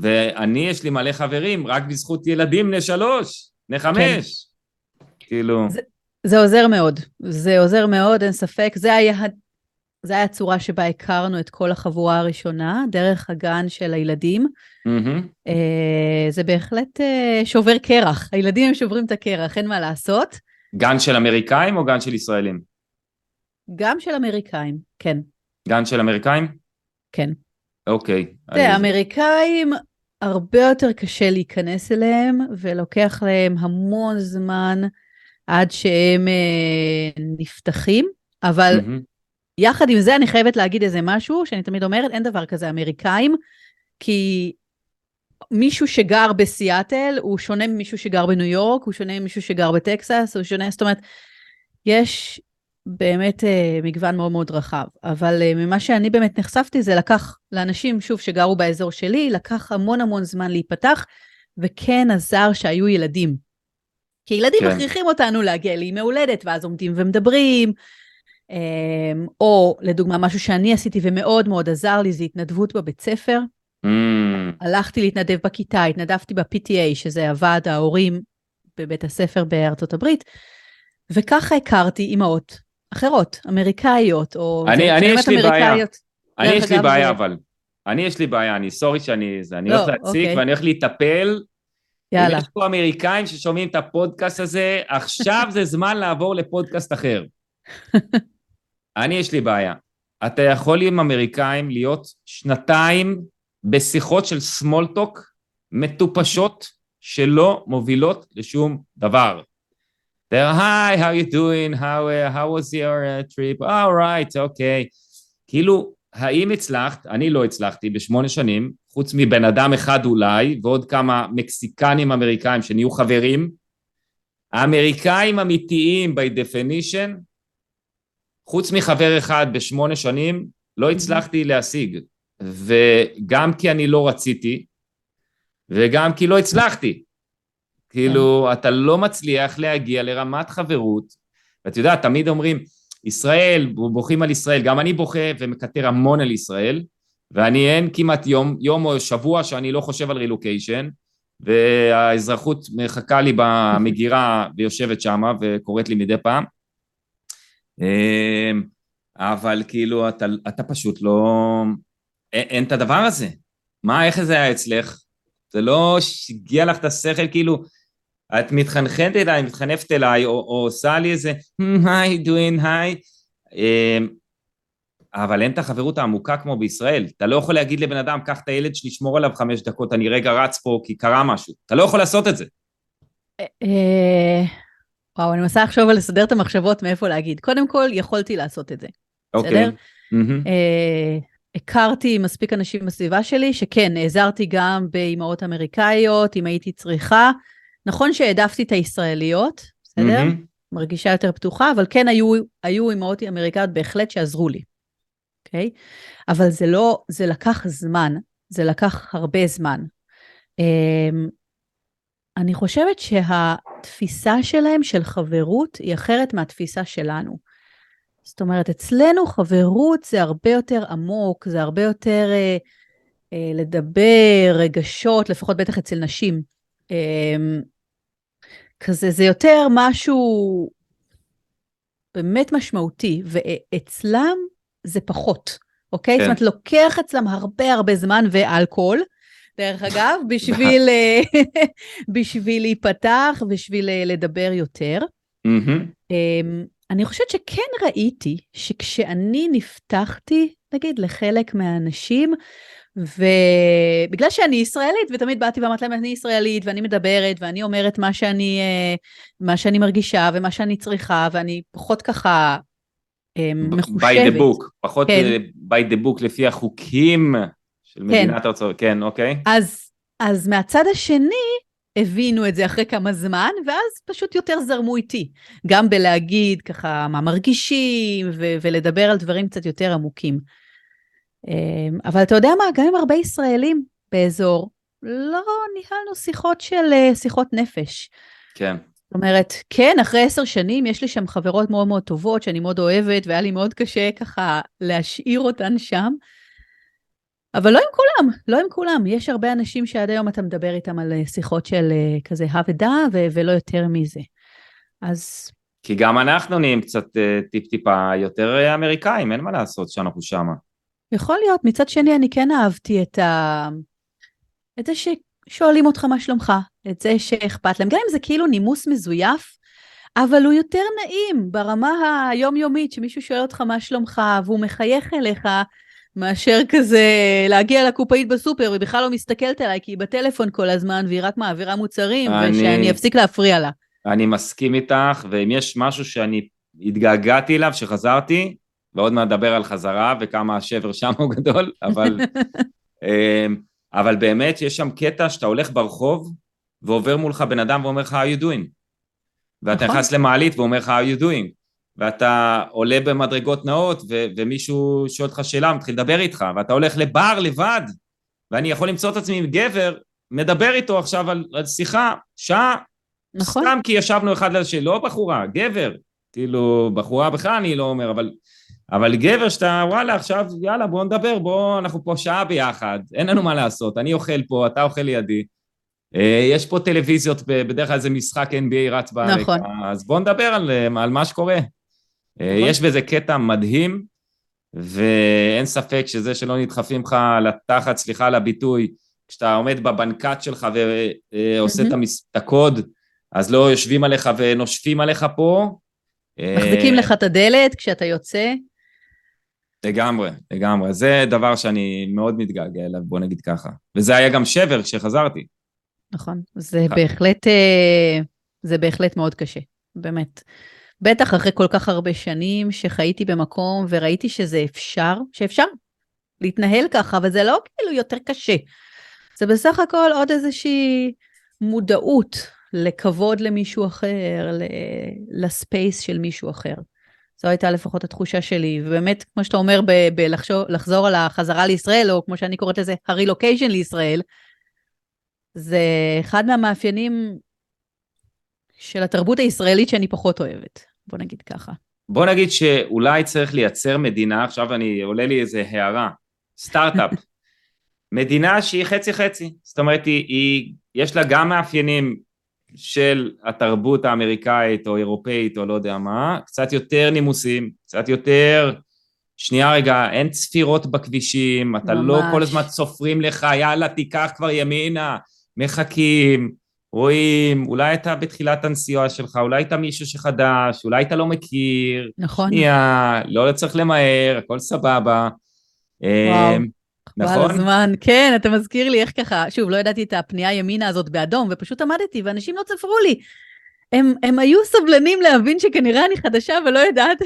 ואני יש לי מלא חברים, רק בזכות ילדים לשלוש, לחמש. כאילו... זה, זה עוזר מאוד, זה עוזר מאוד, אין ספק. זה היה, זה היה הצורה שבה הכרנו את כל החבורה הראשונה, דרך הגן של הילדים. Mm-hmm. זה בהחלט שובר קרח. הילדים הם שוברים את הקרח, אין מה לעשות. גן של אמריקאים או גן של ישראלים? גם של אמריקאים, כן. גן של אמריקאים? כן. אוקיי. האמריקאים הרבה יותר קשה להיכנס אליהם, ולוקח להם המון זמן עד שהם נפתחים, אבל יחד עם זה אני חייבת להגיד איזה משהו, שאני תמיד אומרת, אין דבר כזה אמריקאים, כי מישהו שגר בסיאטל, הוא שונה ממישהו שגר בניו יורק, הוא שונה ממישהו שגר בטקסס, הוא שונה, זאת אומרת, יש באמת מגוון מאוד מאוד רחב, אבל ממה שאני באמת נחשפתי זה לקח לאנשים שוב שגרו באזור שלי, לקח המון המון זמן להיפתח, וכן עזר שהיו ילדים. כי ילדים כן. מכריחים אותנו להגיע לימי הולדת, ואז עומדים ומדברים, או לדוגמה משהו שאני עשיתי ומאוד מאוד עזר לי, זה התנדבות בבית ספר. Mm. הלכתי להתנדב בכיתה, התנדבתי ב-פי טי איי, שזה הוועד ההורים בבית הספר בארצות הברית, וככה הכרתי אמהות. אחרות, אמריקאיות, או... אני, אני יש לי בעיה, אני יש לי בעיה, אבל, אני יש לי בעיה, אני סורי שאני, אני הולך להציק, ואני הולך להתאפל, יש פה אמריקאים ששומעים את הפודקאסט הזה, עכשיו זה זמן לעבור לפודקאסט אחר. אני יש לי בעיה, אתה יכול עם אמריקאים להיות שנתיים בשיחות של סמולטוק, מטופשות, שלא מובילות לשום דבר. They're, hi, how you doing? How, uh, how was your uh, trip? All right, okay. כאילו, האם הצלחת? אני לא הצלחתי בשמונה שנים, חוץ מבן אדם אחד אולי, ועוד כמה מקסיקנים אמריקאים שנהיו חברים. האמריקאים אמיתיים by definition, חוץ מחבר אחד בשמונה שנים, לא הצלחתי להשיג. וגם כי אני לא רציתי, וגם כי לא הצלחתי. כאילו, אתה לא מצליח להגיע לרמת חברות, ואת יודעת, תמיד אומרים, ישראל, בוכים על ישראל, גם אני בוכה ומקטר המון על ישראל, ואני אין כמעט יום, יום או שבוע שאני לא חושב על רילוקיישן, והאזרחות מחכה לי במגירה ויושבת שם, וקוראת לי מדי פעם, אבל כאילו, אתה, אתה פשוט לא, אין, אין את הדבר הזה, מה, איך זה היה אצלך? זה לא שגיע לך את השכל, כאילו, את מתחנחת אליי, מתחנפת אליי, או, או עושה לי איזה, hi, doing, hi, אבל אין את החברות העמוקה כמו בישראל, אתה לא יכול להגיד לבן אדם, קח את הילד שלי, שמור עליו חמש דקות, אני רגע רץ פה, כי קרה משהו, אתה לא יכול לעשות את זה. וואו, אני מנסה לחשוב על לסדר את המחשבות, מאיפה להגיד, קודם כל, יכולתי לעשות את זה, בסדר? הכרתי מספיק אנשים בסביבה שלי, שכן, נעזרתי גם באמהות אמריקאיות, אם הייתי צריכה. נכון שהעדפתי את הישראליות, בסדר? Mm-hmm. מרגישה יותר פתוחה, אבל כן היו, היו אמהות אמריקאיות בהחלט שעזרו לי. אוקיי? Okay? אבל זה לא, זה לקח זמן. זה לקח הרבה זמן. אני חושבת שהתפיסה שלהם של חברות היא אחרת מהתפיסה שלנו. זאת אומרת, אצלנו חברות זה הרבה יותר עמוק, זה הרבה יותר אה, אה, לדבר, רגשות, לפחות בטח אצל נשים. אה, כזה, זה יותר משהו באמת משמעותי, ואצלם זה פחות, אוקיי? כן. זאת אומרת, לוקח אצלם הרבה הרבה זמן ואלכוהול, דרך אגב, בשביל, בשביל להיפתח, בשביל לדבר יותר. Mm-hmm. אני חושבת שכן ראיתי, שכשאני נפתחתי, נגיד, לחלק מהאנשים, ובגלל שאני ישראלית, ותמיד באתי ואמרת להם, אני ישראלית, ואני מדברת, ואני אומרת מה שאני, מה שאני מרגישה, ומה שאני צריכה, ואני פחות ככה מחושבת. by the book, פחות by the book לפי החוקים של מדינת ארצות, כן, אוקיי. אז, אז מהצד השני, הבינו את זה אחרי כמה זמן, ואז פשוט יותר זרמו איתי. גם בלהגיד ככה מה מרגישים, ו- ולדבר על דברים קצת יותר עמוקים. אבל אתה יודע מה, גם עם הרבה ישראלים באזור, לא ניהלנו שיחות של שיחות נפש. כן. זאת אומרת, כן, אחרי עשר שנים יש לי שם חברות מאוד מאוד טובות, שאני מאוד אוהבת, והיה לי מאוד קשה ככה להשאיר אותן שם. אבל לא עם כולם, לא עם כולם. יש הרבה אנשים שעד היום אתה מדבר איתם על שיחות של כזה הוודא, ו- ולא יותר מזה. אז... כי גם אנחנו נהיים קצת טיפ-טיפה יותר אמריקאים, אין מה לעשות שאנחנו שמה. יכול להיות. מצד שני, אני כן אהבתי את, ה... את זה ששואלים אותך מה שלומך, את זה שאכפת להם. גם אם זה כאילו נימוס מזויף, אבל הוא יותר נעים ברמה היומיומית, שמישהו שואל אותך מה שלומך, והוא מחייך אליך, מאשר כזה להגיע לקופאית בסופר, והיא בכלל לא מסתכלת עליי, כי היא בטלפון כל הזמן, והיא רק מעבירה מוצרים, אני, ושאני אפסיק להפריע לה. אני מסכים איתך, ואם יש משהו שאני התגעגעתי אליו, שחזרתי, ועוד מעט דבר על חזרה, וכמה השבר שם הוא גדול, אבל, אבל באמת יש שם קטע, שאתה הולך ברחוב, ועובר מולך בן אדם, ואומר לך, how you doing? ואתה נכנס למעלית, ואומר לך, how you doing? ואתה עולה במדרגות נאות, ו- ומישהו שואל אותך שאלה, מתחיל לדבר איתך, ואתה הולך לבר לבד, ואני יכול למצוא את עצמי עם גבר, מדבר איתו עכשיו על, על שיחה, שעה, נכון. סתם כי ישבנו אחד לשני, לא בחורה, גבר, כאילו בחורה בכלל אני לא אומר, אבל, אבל גבר שאתה, וואלה, עכשיו, יאללה, בוא נדבר, בוא, אנחנו פה שעה ביחד, אין לנו מה לעשות, אני אוכל פה, אתה אוכל לידי, יש פה טלוויזיות, בדרך כלל זה משחק אן בי איי רץ ברקע, נכון. אז בוא נדבר על, על מה שקורה. יש בזה קטע מדהים, ואין ספק שזה שלא נדחפים לך לתחת, סליחה לביטוי, כשאתה עומד בבנקת שלך ועושה את הקוד, אז לא יושבים עליך ונושפים עליך פה. מחזיקים לך את הדלת כשאתה יוצא. לגמרי, לגמרי. זה דבר שאני מאוד מתגעגע אליו, בוא נגיד ככה. וזה היה גם שבר כשחזרתי. נכון, זה בהחלט, זה בהחלט מאוד קשה, באמת. בטח אחרי כל כך הרבה שנים שחייתי במקום וראיתי שזה אפשר, שאפשר להתנהל ככה, אבל זה לא כאילו יותר קשה. זה בסך הכל עוד איזושהי מודעות לכבוד למישהו אחר, לספייס של מישהו אחר. זו הייתה לפחות התחושה שלי, ובאמת, כמו שאתה אומר, בלחזור על החזרה לישראל, או כמו שאני קוראת לזה, הרילוקיישן לישראל, זה אחד מהמאפיינים של התרבות הישראלית שאני פחות אוהבת, בוא נגיד ככה. בוא נגיד שאולי צריך לייצר מדינה, עכשיו אני עולה לי איזה הערה, סטארט-אפ, מדינה שהיא חצי-חצי, זאת אומרת, היא, יש לה גם מאפיינים של התרבות האמריקאית או אירופאית או לא יודע מה, קצת יותר נימוסים, קצת יותר, שנייה רגע, אין צפירות בכבישים, אתה ממש. לא כל הזמן צופרים לך, יאללה תיקח כבר ימינה, מחכים, רואים, אולי אתה בתחילת הנסיעה שלך, אולי אתה מישהו שחדש, אולי אתה לא מכיר, נכון. שנייה, לא צריך למהר, הכל סבבה. וואו, נכון? הזמן, כן, אתה מזכיר לי איך ככה, שוב, לא ידעתי את הפנייה ימינה הזאת באדום, ופשוט עמדתי, ואנשים לא צפרו לי. הם, הם היו סבלנים להבין שכנראה אני חדשה, ולא ידעת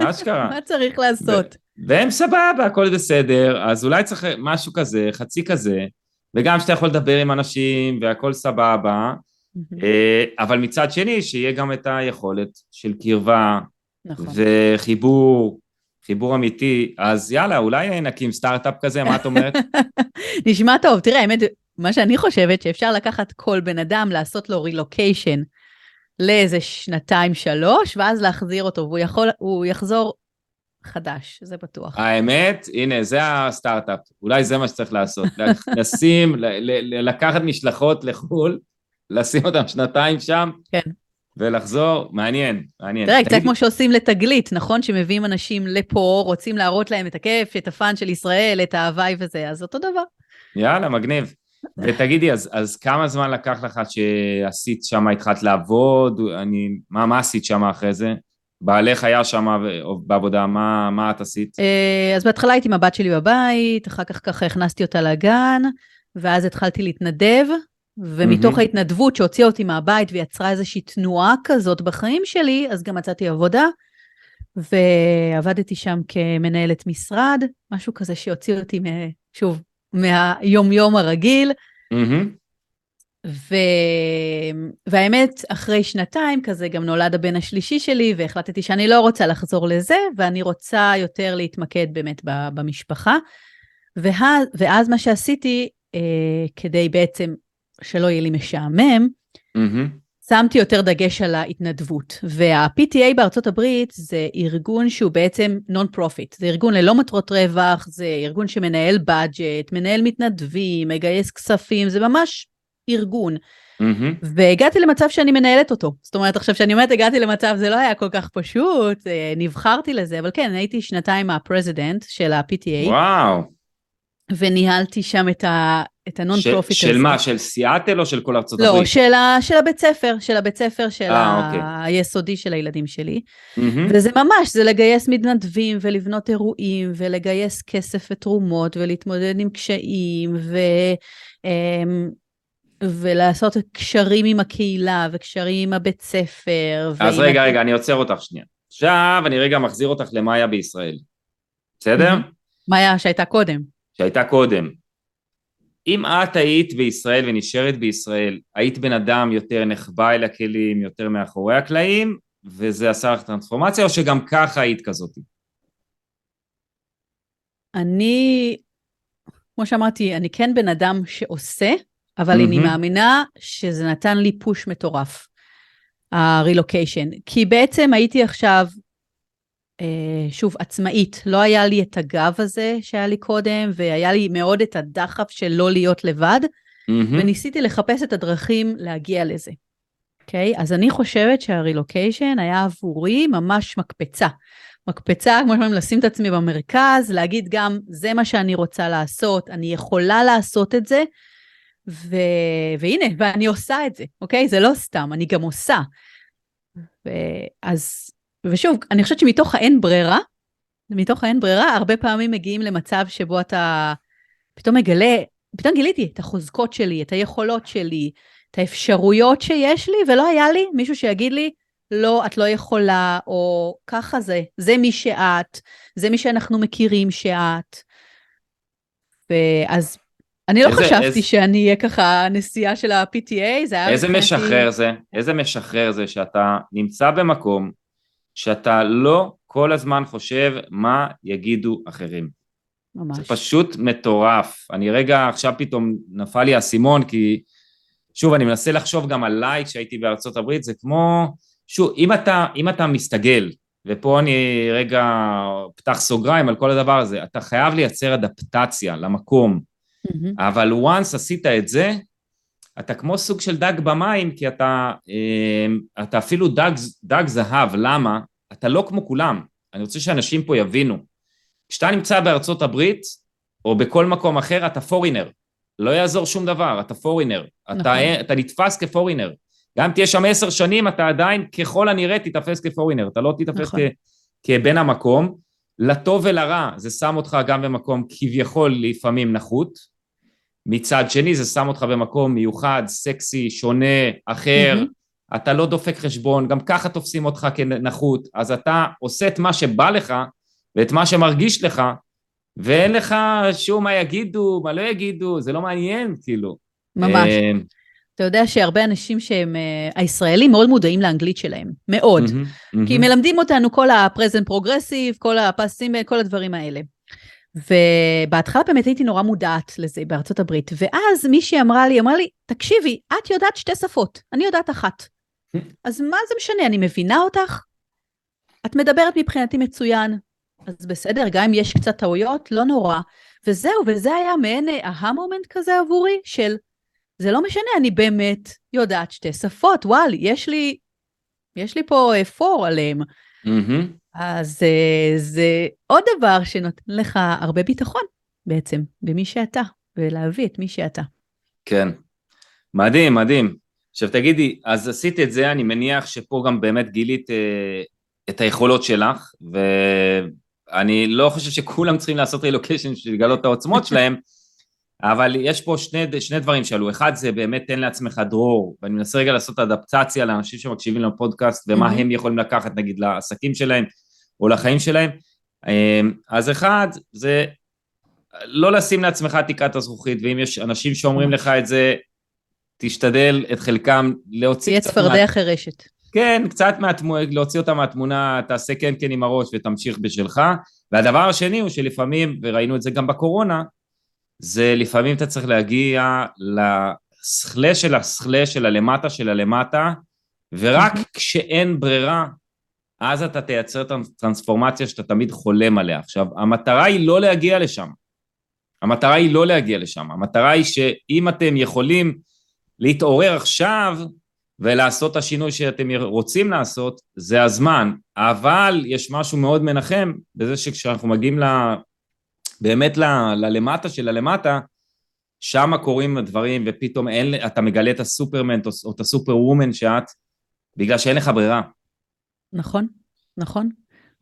מה צריך לעשות. ו- והם סבבה, הכל בסדר, אז אולי צריך משהו כזה, חצי כזה, וגם שאתה יכול לדבר עם אנשים, והכל סבבה, אבל מצד שני, שיהיה גם את היכולת של קרבה, וחיבור, חיבור אמיתי, אז יאללה, אולי נקים סטארט-אפ כזה, מה את אומרת? נשמע טוב, תראה, האמת, מה שאני חושבת, שאפשר לקחת כל בן אדם, לעשות לו רילוקיישן, לאיזה שנתיים, שלוש, ואז להחזיר אותו, והוא יכול, הוא יחזור חדש, זה בטוח. האמת, הנה, זה הסטארט-אפ, אולי זה מה שצריך לעשות, לשים, לקחת משלחות לחול, לשים אותם שנתיים שם, כן. ולחזור, מעניין, מעניין. תראה, קצת כמו שעושים לתגלית, נכון? שמביאים אנשים לפה, רוצים להראות להם את הכיף, את הפן של ישראל, את ההוואי וזה, אז אותו דבר. יאללה, מגניב. ותגידי, אז, אז כמה זמן לקח לך שעשית שם, התחלת לעבוד? אני, מה, מה עשית שם אחרי זה? בעלך היה שם בעבודה, מה, מה את עשית? אז בהתחלה הייתי עם הבת שלי בבית, אחר כך ככה הכנסתי אותה לגן, ואז התחלתי להתנדב, ומתוך ההתנדבות שהוציאה אותי מהבית ויצרה איזושהי תנועה כזאת בחיים שלי, אז גם מצאתי עבודה, ועבדתי שם כמנהלת משרד, משהו כזה שהוציא אותי, שוב, מהיום-יום הרגיל, והאמת, אחרי שנתיים כזה גם נולד הבן השלישי שלי, והחלטתי שאני לא רוצה לחזור לזה, ואני רוצה יותר להתמקד באמת במשפחה, ואז מה שעשיתי, כדי בעצם שלא יהיה לי משעמם, שמתי יותר דגש על ההתנדבות. וה-פי טי איי בארצות הברית זה ארגון שהוא בעצם נון-פרופיט. זה ארגון ללא מטרות רווח, זה ארגון שמנהל בדג'ט, מנהל מתנדבים, מגייס כספים, זה ממש ארגון. והגעתי למצב שאני מנהלת אותו. זאת אומרת, עכשיו שאני אומרת, הגעתי למצב, זה לא היה כל כך פשוט, נבחרתי לזה, אבל כן, הייתי שנתיים הפרזידנט של ה-פי טי איי. וואו. וניהלתי שם את, ה, את הנון-פרופיט של, הזה. של מה? של סיאטל או של כל ארצות הברית? לא, של, ה, של הבית ספר, של הבית ספר, של 아, ה- אוקיי. היסודי של הילדים שלי. Mm-hmm. וזה ממש, זה לגייס מתנדבים ולבנות אירועים, ולגייס כסף ותרומות, ולהתמודד עם קשיים, ו, ולעשות קשרים עם הקהילה, וקשרים עם הבית ספר. אז רגע, הק... רגע, אני עוצר אותך שנייה. עכשיו אני רגע מחזיר אותך למאיה בישראל. בסדר? Mm-hmm. מאיה שהייתה קודם. שהייתה קודם, אם את היית בישראל ונשארת בישראל, היית בן אדם יותר נחבא אל הכלים, יותר מאחורי הקלעים, וזה עשה לך טרנספורמציה, או שגם ככה היית כזאת? אני, כמו שאמרתי, אני כן בן אדם שעושה, אבל אני מאמינה שזה נתן לי פוש מטורף, הרילוקיישן, כי בעצם הייתי עכשיו, שוב, עצמאית, לא היה לי את הגב הזה שהיה לי קודם, והיה לי מאוד את הדחף של לא להיות לבד, וניסיתי לחפש את הדרכים להגיע לזה. אוקיי? אז אני חושבת שהרילוקיישן היה עבורי ממש מקפצה. מקפצה, כמו שאומרים, לשים את עצמי במרכז, להגיד גם, זה מה שאני רוצה לעשות, אני יכולה לעשות את זה, והנה, ואני עושה את זה, אוקיי? זה לא סתם, אני גם עושה. ואז ושוב, אני חושבת שמתוך האין ברירה, מתוך האין ברירה, הרבה פעמים מגיעים למצב שבו אתה פתאום מגלה, פתאום גיליתי את החוזקות שלי, את היכולות שלי, את האפשרויות שיש לי, ולא היה לי מישהו שיגיד לי, לא, את לא יכולה, או ככה זה, זה מי שאת, זה מי שאנחנו מכירים שאת. ואז אני לא חשבתי שאני אהיה ככה נסיעה של ה-פי טי איי, איזה משחרר זה, איזה משחרר זה שאתה נמצא במקום, שאתה לא כל הזמן חושב מה יגידו אחרים. ממש. זה פשוט מטורף. אני רגע, עכשיו פתאום נפל לי הסימון, כי שוב, אני מנסה לחשוב גם עליי כשהייתי בארצות הברית, זה כמו, שוב, אם אתה, אם אתה מסתגל, ופה אני רגע פתח סוגריים על כל הדבר הזה, אתה חייב לייצר אדפטציה למקום, mm-hmm. אבל once עשית את זה, אתה כמו סוג של דג במים, כי אתה, אתה אפילו דג, דג זהב, למה? אתה לא כמו כולם. אני רוצה שאנשים פה יבינו. כשאתה נמצא בארצות הברית, או בכל מקום אחר, אתה פורינר. לא יעזור שום דבר, אתה פורינר. נכון. אתה, אתה נתפס כפורינר. גם תהיה שם עשר שנים, אתה עדיין ככל הנראה תתפס כפורינר. אתה לא תתפס נכון. כ, כבן המקום. לטוב ולרע, זה שם אותך גם במקום כביכול לפעמים נחות, מצד שני, זה שם אותך במקום מיוחד, סקסי, שונה, אחר, mm-hmm. אתה לא דופק חשבון, גם ככה תופסים אותך כנחות, אז אתה עושה את מה שבא לך, ואת מה שמרגיש לך, ואין לך שום מה יגידו, מה לא יגידו, זה לא מעניין, כאילו. ממש. אתה יודע שהרבה אנשים שהם, הישראלים מאוד מודעים לאנגלית שלהם, מאוד, כי מלמדים אותנו כל ה-present progressive, כל הפסים, כל הדברים האלה. ובהתחלה באמת הייתי נורא מודעת לזה בארצות הברית, ואז מישהי אמרה לי, אמרה לי, תקשיבי, את יודעת שתי שפות, אני יודעת אחת. אז מה זה משנה, אני מבינה אותך? את מדברת מבחינתי מצוין, אז בסדר, גם אם יש קצת טעויות, לא נורא. וזהו, וזה היה מעין ההמומנט כזה עבורי של, זה לא משנה, אני באמת יודעת שתי שפות, וואל, יש לי, יש לי פה אפור עליהם. Mm-hmm. אז זה עוד דבר שנותן לך הרבה ביטחון בעצם, במי שאתה, ולהביא את מי שאתה. כן, מדהים, מדהים. עכשיו תגידי, אז עשית את זה, אני מניח שפה גם באמת גילית אה, את היכולות שלך, ואני לא חושב שכולם צריכים לעשות רילוקיישן שלגלות את העוצמות שלהם, אבל יש פה שני, שני דברים שעלו, אחד זה באמת תן לעצמך דרור, ואני מנסה רגע לעשות אדפטציה לאנשים שמקשיבים לפודקאסט, ומה mm-hmm. הם יכולים לקחת נגיד לעסקים שלהם, או לחיים שלהם, אז אחד זה לא לשים לעצמך תיקת הזכוכית, ואם יש אנשים שאומרים לך את זה, תשתדל את חלקם להוציא... תהיה צפרדע חרשת. כן, קצת מהתמונה, להוציא אותה מהתמונה, תעשה כן כן עם הראש ותמשיך בשלך, והדבר השני הוא שלפעמים, וראינו את זה גם בקורונה, זה לפעמים אתה צריך להגיע לסחלה של הסחלה של הלמטה של הלמטה, ורק כשאין ברירה, אז אתה תייצר את הטרנספורמציה שאתה תמיד חולם עליה. עכשיו, המטרה היא לא להגיע לשם. המטרה היא לא להגיע לשם. המטרה היא שאם אתם יכולים להתעורר עכשיו, ולעשות את השינוי שאתם רוצים לעשות, זה הזמן. אבל יש משהו מאוד מנחם, בזה שכשאנחנו מגיעים ל... באמת ללמטה של הלמטה, שם קורים הדברים, ופתאום אין, אתה מגלה את הסופרמן או את הסופרוומן שאת, בגלל שאין לך ברירה. נכון, נכון.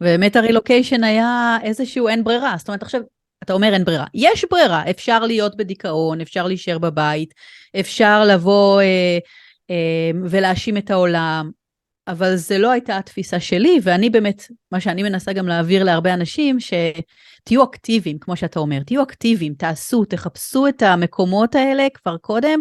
ובאמת הרילוקיישן היה איזשהו אין ברירה. זאת אומרת, עכשיו, אתה אומר אין ברירה. יש ברירה, אפשר להיות בדיכאון, אפשר להישאר בבית, אפשר לבוא אה, אה, ולהאשים את העולם, אבל זה לא הייתה התפיסה שלי, ואני באמת, מה שאני מנסה גם להעביר להרבה אנשים, שתהיו אקטיביים, כמו שאתה אומר, תהיו אקטיביים, תעשו, תחפשו את המקומות האלה כבר קודם,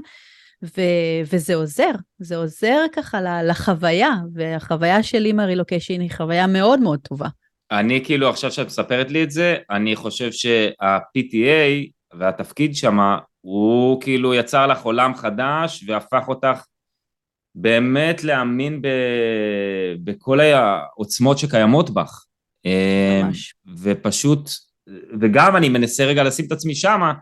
ו- וזה עוזר, זה עוזר ככה לחוויה, והחוויה שלי מהרילוקיישן היא חוויה מאוד מאוד טובה. אני כאילו, עכשיו שאת מספרת לי את זה, אני חושב שה-פי טי איי והתפקיד שם, הוא כאילו יצר לך עולם חדש, והפך אותך, באמת להאמין ב... בכל העוצמות שקיימות בך. ממש. ופשוט, וגם אני מנסה רגע לשים את עצמי שמה,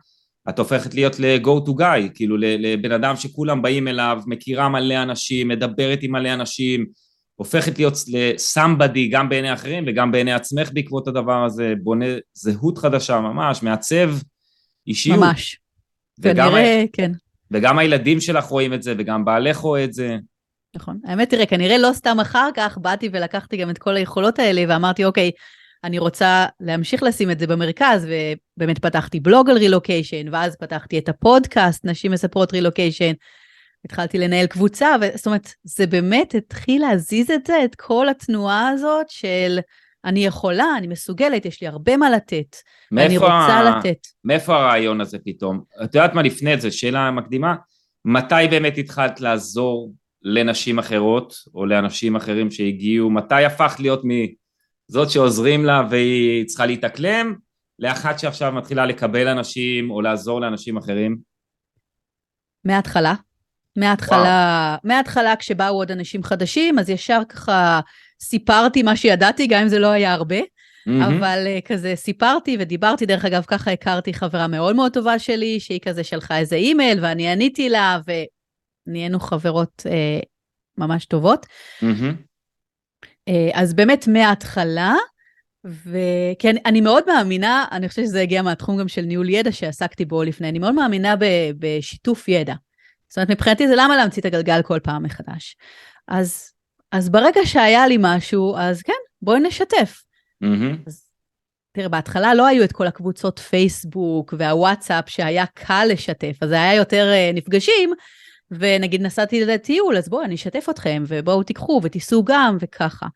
את הופכת להיות ל-go to guy, כאילו לבן אדם שכולם באים אליו, מכירה מלא אנשים, מדברת עם מלא אנשים, הופכת להיות ל-somebody גם בעיני אחרים, וגם בעיני עצמך בעקבות הדבר הזה, בונה זהות חדשה ממש, מעצב אישיות. ממש. כנראה, כן. וגם הילדים שלך רואים את זה, וגם בעלך רואה את זה. נכון. האמת, תראה, כנראה לא סתם אחר כך, באתי ולקחתי גם את כל היכולות האלה, ואמרתי, אוקיי, אני רוצה להמשיך לשים את זה במרכז, ובאמת פתחתי בלוג על רילוקיישן, ואז פתחתי את הפודקאסט, נשים מספרות רילוקיישן, התחלתי לנהל קבוצה, זאת אומרת, זה באמת התחיל להזיז את זה, את כל התנועה הזאת של... אני יכולה, אני מסוגלת, יש לי הרבה מה לתת, אני רוצה לתת. מאיפה הרעיון הזה פתאום? את יודעת מה לפני את זה, שאלה מקדימה, מתי באמת התחלת לעזור לנשים אחרות, או לאנשים אחרים שהגיעו, מתי הפך להיות מזאת שעוזרים לה, והיא צריכה להתאקלם, לאחת שעכשיו מתחילה לקבל אנשים, או לעזור לאנשים אחרים? מההתחלה. מההתחלה, מההתחלה כשבאו עוד אנשים חדשים, אז ישר ככה, סיפרתי מה שידעתי, גם אם זה לא היה הרבה, mm-hmm. אבל uh, כזה סיפרתי ודיברתי, דרך אגב, ככה הכרתי חברה מאוד מאוד טובה שלי, שהיא כזה שלחה איזה אימייל, ואני עניתי לה, ונהיינו חברות uh, ממש טובות. Mm-hmm. Uh, אז באמת מההתחלה, וכי אני, אני מאוד מאמינה, אני חושבת שזה הגיע מהתחום גם של ניהול ידע שעסקתי בו לפני, אני מאוד מאמינה ב, בשיתוף ידע. זאת אומרת, מבחינתי זה למה להמציא את הגלגל כל פעם מחדש. אז... אז ברגע שהיה לי משהו, אז כן, בואי נשתף. Mm-hmm. אז, תראה, בהתחלה לא היו את כל הקבוצות פייסבוק והוואטסאפ שהיה קל לשתף, אז היה יותר uh, נפגשים, ונגיד נסעתי לטיול, אז בואי, אני אשתף אתכם, ובואו תיקחו ותיסעו גם, וככה.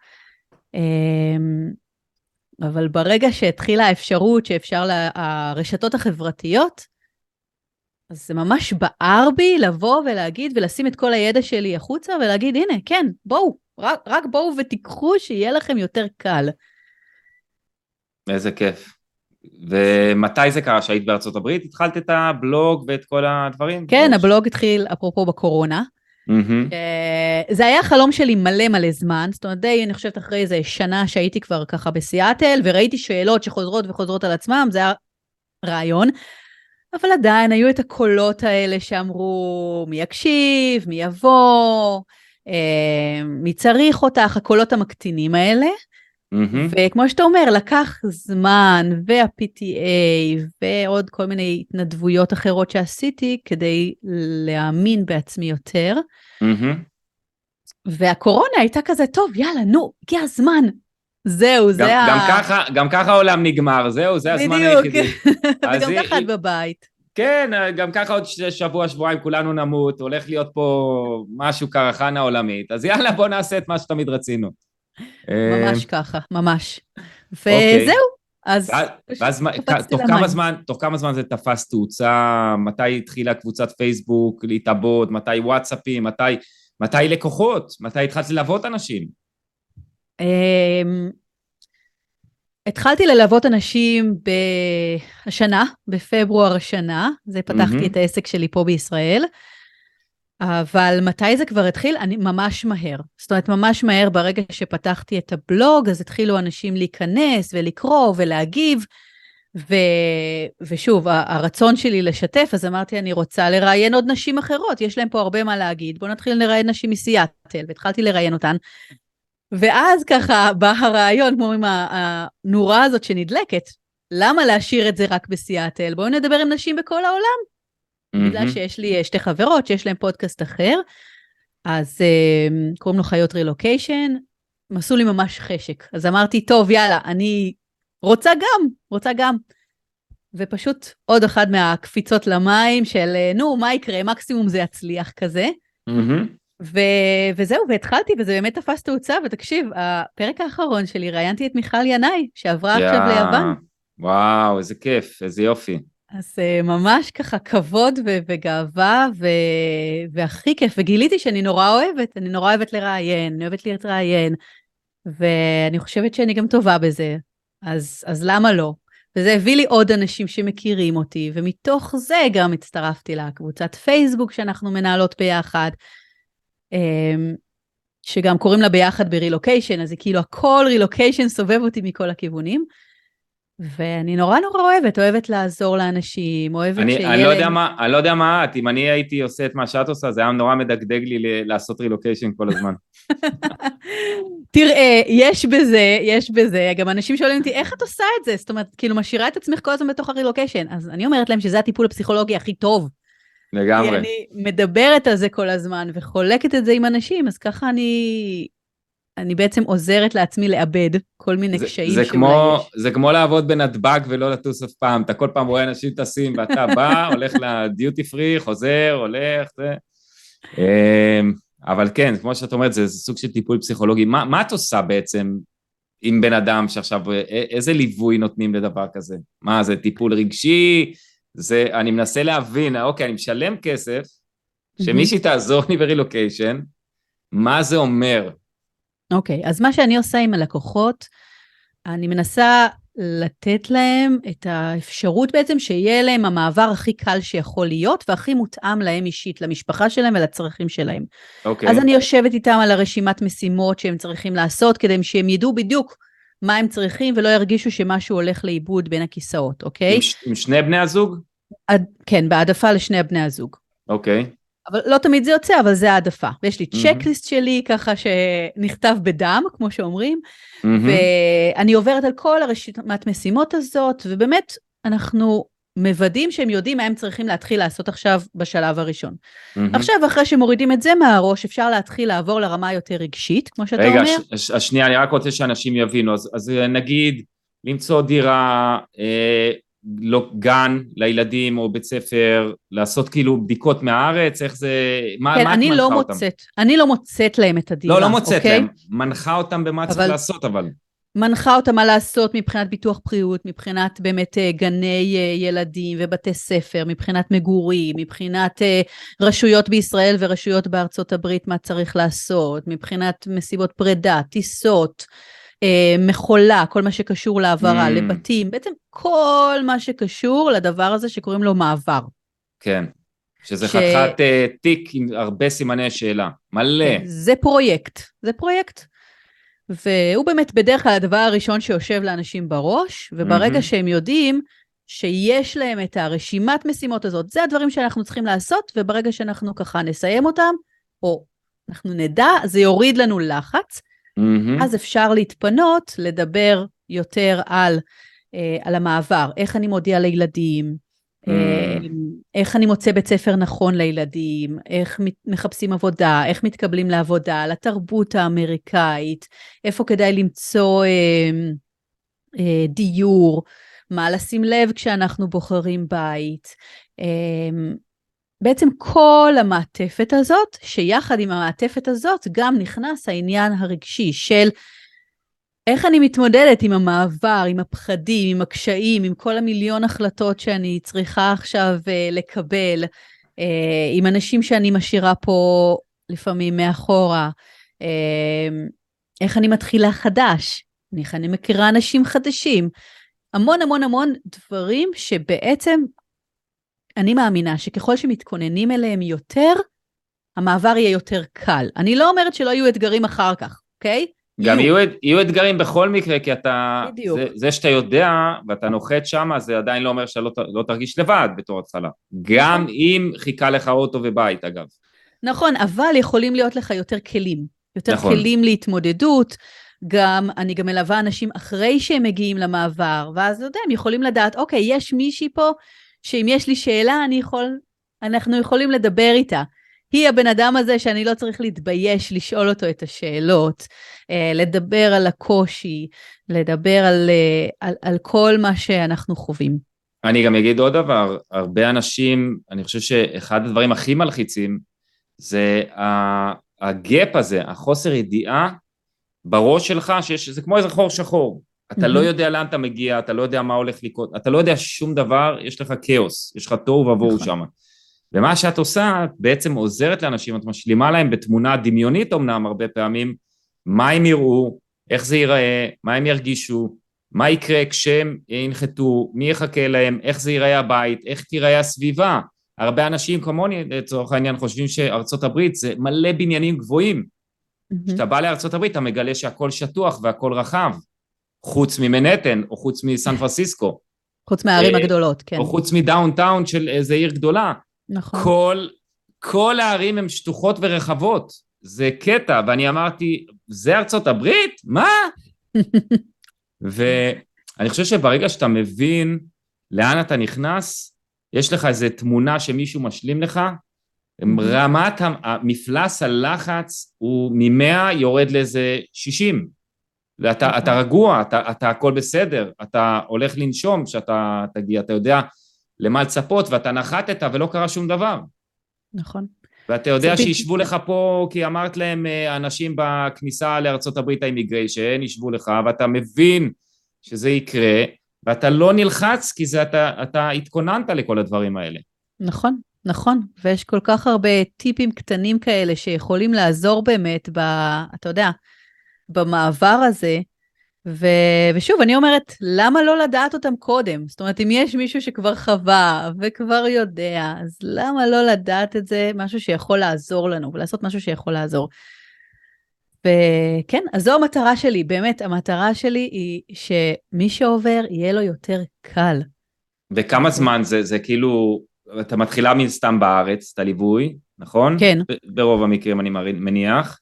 Um, אבל ברגע שהתחילה האפשרות שאפשר לרשתות החברתיות, אז זה ממש בער בי לבוא ולהגיד, ולשים את כל הידע שלי החוצה, ולהגיד, הנה, כן, בואו, רק, רק בואו ותיקחו שיהיה לכם יותר קל. איזה כיף. ומתי זה קרה שהיית בארצות הברית? התחלת את הבלוג ואת כל הדברים? כן, הבלוג התחיל, אפרופו בקורונה. זה היה חלום שלי מלא מלא זמן, זאת אומרת, די, אני חושבת אחרי איזה שנה שהייתי כבר ככה בסיאטל, וראיתי שאלות שחוזרות וחוזרות על עצמם, זה היה רעיון, אבל עדיין היו את הקולות האלה שאמרו, מי יקשיב, מי יבוא, מי צריך אותך, הקולות המקטינים האלה, וכמו שאתה אומר, לקח זמן, וה-פי טי איי, ועוד כל מיני התנדבויות אחרות שעשיתי, כדי להאמין בעצמי יותר, והקורונה הייתה כזה, טוב, יאללה, נו, הגיע הזמן, זהו, זה ה... גם ככה, גם ככה העולם נגמר, זהו, זה הזמן היחידי. וגם ככה את בבית. כן, גם ככה עוד שבוע, שבועיים, כולנו נמות, הולך להיות פה משהו קרחנה עולמית, אז יאללה, בוא נעשה את מה שתמיד רצינו. ממש ככה, ממש. וזהו. אז תוך כמה זמן זה תפס תאוצה, מתי התחילה קבוצת פייסבוק להתאבות, מתי וואטסאפים, מתי לקוחות, מתי התחלת ללוות אנשים? התחלתי ללוות אנשים בשנה, בפברואר השנה, זה פתחתי את העסק שלי פה בישראל, אבל מתי זה כבר התחיל? אני ממש מהר. זאת אומרת, ממש מהר ברגע שפתחתי את הבלוג, אז התחילו אנשים להיכנס ולקרוא ולהגיב, ו... ושוב, הרצון שלי לשתף, אז אמרתי, אני רוצה לראיין עוד נשים אחרות, יש להם פה הרבה מה להגיד, בואו נתחיל לראיין נשים מסיאטל, והתחלתי לראיין אותן, ואז ככה בא הרעיון, כמו עם הנורה הזאת שנדלקת, למה להשאיר את זה רק בסיאטל? בואו נדבר עם נשים בכל העולם. בגלל שיש לי שתי חברות שיש להם פודקאסט אחר, אז קוראים לו חיות רילוקיישן, הם עשו לי ממש חשק, אז אמרתי, טוב, יאללה, אני רוצה גם, רוצה גם, ופשוט עוד אחד מהקפיצות למים של, נו, מה יקרה, מקסימום זה יצליח כזה, וזהו, והתחלתי, וזה באמת תפס תאוצה, ותקשיב, הפרק האחרון שלי, ראיינתי את מיכל ינאי, שעברה עכשיו ליוון. וואו, איזה כיף, איזה יופי. אז ממש ככה כבוד וגאווה, והכי כיף, וגיליתי שאני נורא אוהבת, אני נורא אוהבת לראיין, אני אוהבת להתראיין, ואני חושבת שאני גם טובה בזה, אז, אז למה לא? וזה הביא לי עוד אנשים שמכירים אותי, ומתוך זה גם הצטרפתי לקבוצת פייסבוק שאנחנו מנהלות ביחד, שגם קוראים לה ביחד ברילוקיישן, אז היא כאילו הכל רילוקיישן סובב אותי מכל הכיוונים, ואני נורא נורא אוהבת, אוהבת לעזור לאנשים, אוהבת אני, שיהיה... אני לא יודע מה, אני לא יודע מה, אם אני הייתי עושה את מה שאת עושה, זה היה נורא מדגדג לי לעשות רילוקיישן כל הזמן. תראה, יש בזה, יש בזה, גם אנשים שואלים אותי, איך את עושה את זה? זאת אומרת, כאילו משאירה את עצמך כל הזמן בתוך הרילוקיישן, אז אני אומרת להם שזה הטיפול הפסיכולוגי הכי טוב. לגמרי. כי אני מדברת על זה כל הזמן, וחולקת את זה עם אנשים, אז ככה אני... אני בעצם עוזרת לעצמי לאבד כל מיני קשיים שאולי יש. זה כמו לעבוד בנתב"ג ולא לטוס אף פעם, אתה כל פעם רואה אנשים טסים, ואתה בא, הולך לדיוטי פרי, חוזר, הולך, אבל כן, כמו שאת אומרת, זה סוג של טיפול פסיכולוגי, מה את עושה בעצם עם בן אדם שעכשיו, איזה ליווי נותנים לדבר כזה? מה, זה טיפול רגשי? אני מנסה להבין, אוקיי, אני משלם כסף, שמישהי תעזור לי ברילוקיישן, מה זה אומר? אוקיי, okay, אז מה שאני עושה עם הלקוחות, אני מנסה לתת להם את האפשרות בעצם שיהיה להם המעבר הכי קל שיכול להיות, והכי מותאם להם אישית, למשפחה שלהם ולצרכים שלהם. Okay. אז אני יושבת איתם על הרשימת משימות שהם צריכים לעשות, כדי שהם ידעו בדיוק מה הם צריכים, ולא ירגישו שמשהו הולך לאיבוד בין הכיסאות, אוקיי? Okay? עם, ש- עם שני בני הזוג? עד, כן, בעדפה לשני בני הזוג. אוקיי. Okay. אבל לא תמיד זה יוצא, אבל זה העדפה. ויש לי צ'קליסט שלי, ככה שנכתב בדם, כמו שאומרים, ואני עוברת על כל הרשימת משימות הזאת, ובאמת אנחנו מוודאים שהם יודעים מה הם צריכים להתחיל לעשות עכשיו בשלב הראשון. עכשיו, אחרי שמורידים את זה מהראש, אפשר להתחיל לעבור לרמה יותר רגשית, כמו שאתה אומר. רגע, השנייה, אני רק רוצה שאנשים יבינו, אז נגיד, למצוא דירה... לא גן לילדים או בית ספר, לעשות כאילו בדיקות מהארץ, איך זה, מה, כן, מה את מנחה לא אותם? אני לא מוצאת להם את הדירה. לא, לא מוצאת אוקיי? להם, מנחה אותם במה אבל, צריך לעשות, אבל. מנחה אותה מה לעשות מבחינת ביטוח בריאות, מבחינת באמת גני ילדים ובתי ספר, מבחינת מגורים, מבחינת רשויות בישראל ורשויות בארצות הברית, מה צריך לעשות, מבחינת מסיבות פרידה, טיסות, מחולה, כל מה שקשור לעברה, לבתים, בעצם כל מה שקשור לדבר הזה שקוראים לו מעבר. כן, שזה חתיכת תיק עם הרבה סימני שאלה, מלא. זה פרויקט, זה פרויקט. והוא באמת בדרך כלל הדבר הראשון שיושב לאנשים בראש, וברגע mm-hmm. שהם יודעים שיש להם את הרשימת משימות הזאת, זה הדברים שאנחנו צריכים לעשות, וברגע שאנחנו ככה נסיים אותם, או אנחנו נדע, זה יוריד לנו לחץ, mm-hmm. אז אפשר להתפנות, לדבר יותר על, אה, על המעבר, איך אני מודיע לילדים, איך אני מוצא בית ספר נכון לילדים, איך מחפשים עבודה, איך מתקבלים לעבודה, לתרבות האמריקאית, איפה כדאי למצוא אה, אה, דיור, מה לשים לב כשאנחנו בוחרים בית. אה, בעצם כל המעטפת הזאת, שיחד עם המעטפת הזאת גם נכנס העניין הרגשי של איך אני מתמודדת עם המעבר, עם הפחדים, עם הקשיים, עם כל המיליון החלטות שאני צריכה עכשיו לקבל, עם אנשים שאני משאירה פה לפעמים מאחורה, איך אני מתחילה חדש, איך אני מכירה אנשים חדשים, המון המון המון דברים שבעצם אני מאמינה שככל שמתכוננים אליהם יותר, המעבר יהיה יותר קל. אני לא אומרת שלא יהיו אתגרים אחר כך, אוקיי? גם יהיו, יהיו אתגרים בכל מקרה, כי אתה, זה, זה שאתה יודע, ואתה נוחת שם, זה עדיין לא אומר שלא לא תרגיש לבד בתור התחלה. גם נכון. אם חיכה לך אוטו ובית, אגב. נכון, אבל יכולים להיות לך יותר כלים. יותר נכון. כלים להתמודדות. גם, אני גם מלווה אנשים אחרי שהם מגיעים למעבר, ואז לא יודע, הם יכולים לדעת, אוקיי, יש מישהי פה, שאם יש לי שאלה, אני יכול, אנחנו יכולים לדבר איתה. היא הבן אדם הזה שאני לא צריך להתבייש לשאול אותו את השאלות, לדבר על הקושי, לדבר על, על, על כל מה שאנחנו חווים. אני גם אגיד עוד דבר, הרבה אנשים, אני חושב שאחד הדברים הכי מלחיצים, זה הגאפ הזה, החוסר ידיעה בראש שלך, שיש, זה כמו איזה חור שחור, אתה mm-hmm. לא יודע לאן אתה מגיע, אתה לא יודע מה הולך לקרות, אתה לא יודע שום דבר, יש לך כאוס, יש לך תוהו ובוהו שם. ומה שאת עושה, את בעצם עוזרת לאנשים, את משלימה להם בתמונה דמיונית אמנם הרבה פעמים, מה הם יראו, איך זה ייראה, מה הם ירגישו, מה יקרה כשהם ינחתו, מי יחכה להם, איך זה ייראה הבית, איך תיראה הסביבה. הרבה אנשים כמוני, לצורך העניין, חושבים שארצות הברית זה מלא בניינים גבוהים. Mm-hmm. כשאתה בא לארצות הברית, אתה מגלה שהכל שטוח והכל רחב, חוץ ממנהטן או חוץ מסן פרנסיסקו. חוץ מהערים הגדולות, כן. או חוץ מדאונטאון של איזו עיר גדולה. נכון. כל, כל הערים הן שטוחות ורחבות, זה קטע, ואני אמרתי, זה ארצות הברית? מה? ואני חושב שברגע שאתה מבין לאן אתה נכנס, יש לך איזו תמונה שמישהו משלים לך, רמת המפלס הלחץ הוא ממאה יורד לאיזה שישים, ואתה, אתה רגוע, אתה, אתה הכל בסדר, אתה הולך לנשום כשאתה תגיע, אתה יודע, למה לצפות, ואתה נחתת ולא קרה שום דבר. נכון. ואתה יודע שישבו לך פה, כי אמרת להם, אנשים בכניסה לארצות הברית האימיגריישן, ישבו לך, ואתה מבין שזה יקרה, ואתה לא נלחץ, כי זה אתה, אתה התכוננת לכל הדברים האלה. נכון, נכון. ויש כל כך הרבה טיפים קטנים כאלה, שיכולים לעזור באמת, ב, אתה יודע, במעבר הזה, ו... ושוב, אני אומרת, למה לא לדעת אותם קודם? זאת אומרת, אם יש מישהו שכבר חווה וכבר יודע, אז למה לא לדעת את זה? משהו שיכול לעזור לנו, ולעשות משהו שיכול לעזור. וכן, אז זו המטרה שלי, באמת, המטרה שלי היא שמי שעובר יהיה לו יותר קל. וכמה זמן זה, זה כאילו, אתה מתחילה מן סתם בארץ, את הליווי, נכון? כן. ב- ברוב המקרים אני מניח.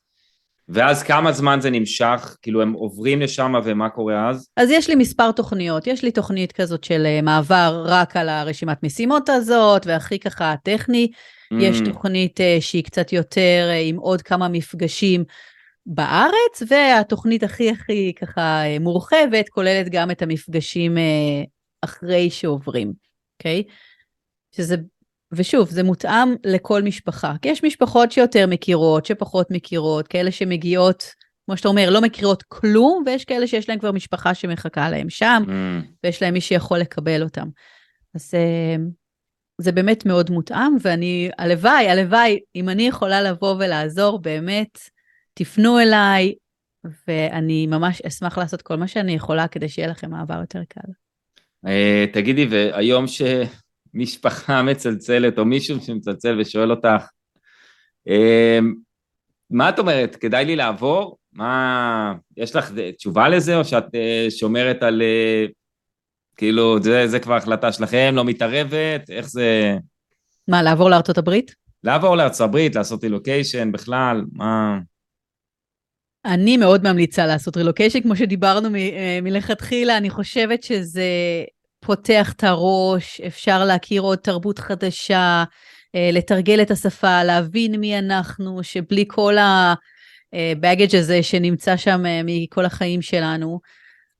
ואז כמה זמן זה נמשך? כאילו הם עוברים לשם ומה קורה אז? אז יש לי מספר תוכניות, יש לי תוכנית כזאת של מעבר רק על הרשימת משימות הזאת, והכי ככה הטכני, mm. יש תוכנית שהיא קצת יותר עם עוד כמה מפגשים בארץ, והתוכנית הכי הכי ככה מורחבת, כוללת גם את המפגשים אחרי שעוברים, אוקיי? Okay? שזה... ושוב, זה מותאם לכל משפחה, כי יש משפחות שיותר מכירות, שפחות מכירות, כאלה שמגיעות כמו שאתה אומר, לא מכירות כלום, ויש כאלה שיש להם כבר משפחה שמחכה להם שם, mm. ויש להם מי שיכול לקבל אותם. אז זה באמת מאוד מותאם, ואני, הלוואי, הלוואי, אם אני יכולה לבוא ולעזור, באמת, תפנו אליי, ואני ממש אשמח לעשות כל מה שאני יכולה, כדי שיהיה לכם מעבר יותר קל. תגידי, והיום שמשפחה מצלצלת, או מישהו שמצלצל ושואל אותך, מה את אומרת? כדאי לי לעבור? מה, יש לך תשובה לזה, או שאת שומרת על, כאילו, זה, זה כבר החלטה שלכם, לא מתערבת, איך זה... מה, לעבור לארצות הברית? לעבור לארצות הברית, לעשות רילוקיישן בכלל, מה... אני מאוד ממליצה לעשות רילוקיישן, כמו שדיברנו מ- מלכתחילה, אני חושבת שזה פותח את הראש, אפשר להכיר עוד תרבות חדשה, לתרגל את השפה, להבין מי אנחנו, שבלי כל הבאגג' הזה שנמצא שם מכל החיים שלנו,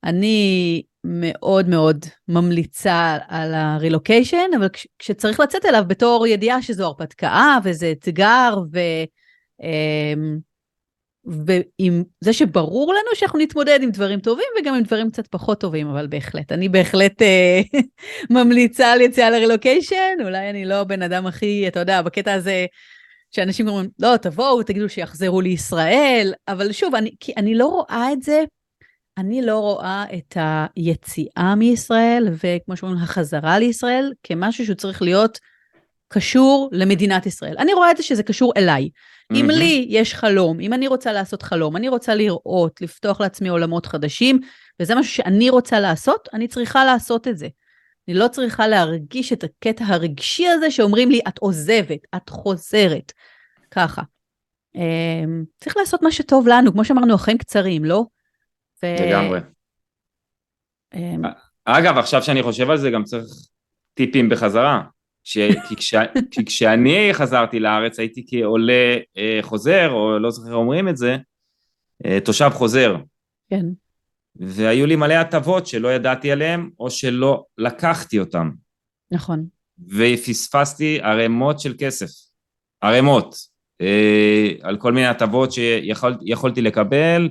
אני מאוד מאוד ממליצה על הרילוקיישן, אבל כש- כשצריך לצאת אליו בתור ידיעה שזו הרפתקה, וזה אתגר, ו... ועם זה שברור לנו שאנחנו נתמודד עם דברים טובים, וגם עם דברים קצת פחות טובים, אבל בהחלט, אני בהחלט ממליצה על יציאה לרילוקיישן, אולי אני לא בן אדם הכי, אתה יודע, בקטע הזה, שאנשים אומרים, לא, תבואו, תגידו שיחזרו לישראל, אבל שוב, אני, כי אני לא רואה את זה, אני לא רואה את היציאה מישראל, וכמו שאומרים, החזרה לישראל, כמשהו שצריך להיות קשור למדינת ישראל. אני רואה את זה שזה קשור אליי, אם לי יש חלום, אם אני רוצה לעשות חלום, אני רוצה לראות, לפתוח לעצמי עולמות חדשים, וזה משהו שאני רוצה לעשות, אני צריכה לעשות את זה. אני לא צריכה להרגיש את הקטע הרגשי הזה, שאומרים לי, את עוזבת, את חוזרת. ככה. צריך לעשות מה שטוב לנו, כמו שאמרנו, החיים קצרים, לא? לגמרי. אגב, עכשיו שאני חושב על זה, גם צריך טיפים בחזרה. כי כשאני חזרתי לארץ, הייתי כעולה חוזר, או לא זוכר אומרים את זה, תושב חוזר. כן. והיו לי מלא הטבות שלא ידעתי עליהן, או שלא לקחתי אותן. נכון. ופספסתי ערימות של כסף, ערימות, על כל מיני הטבות שיכולתי לקבל,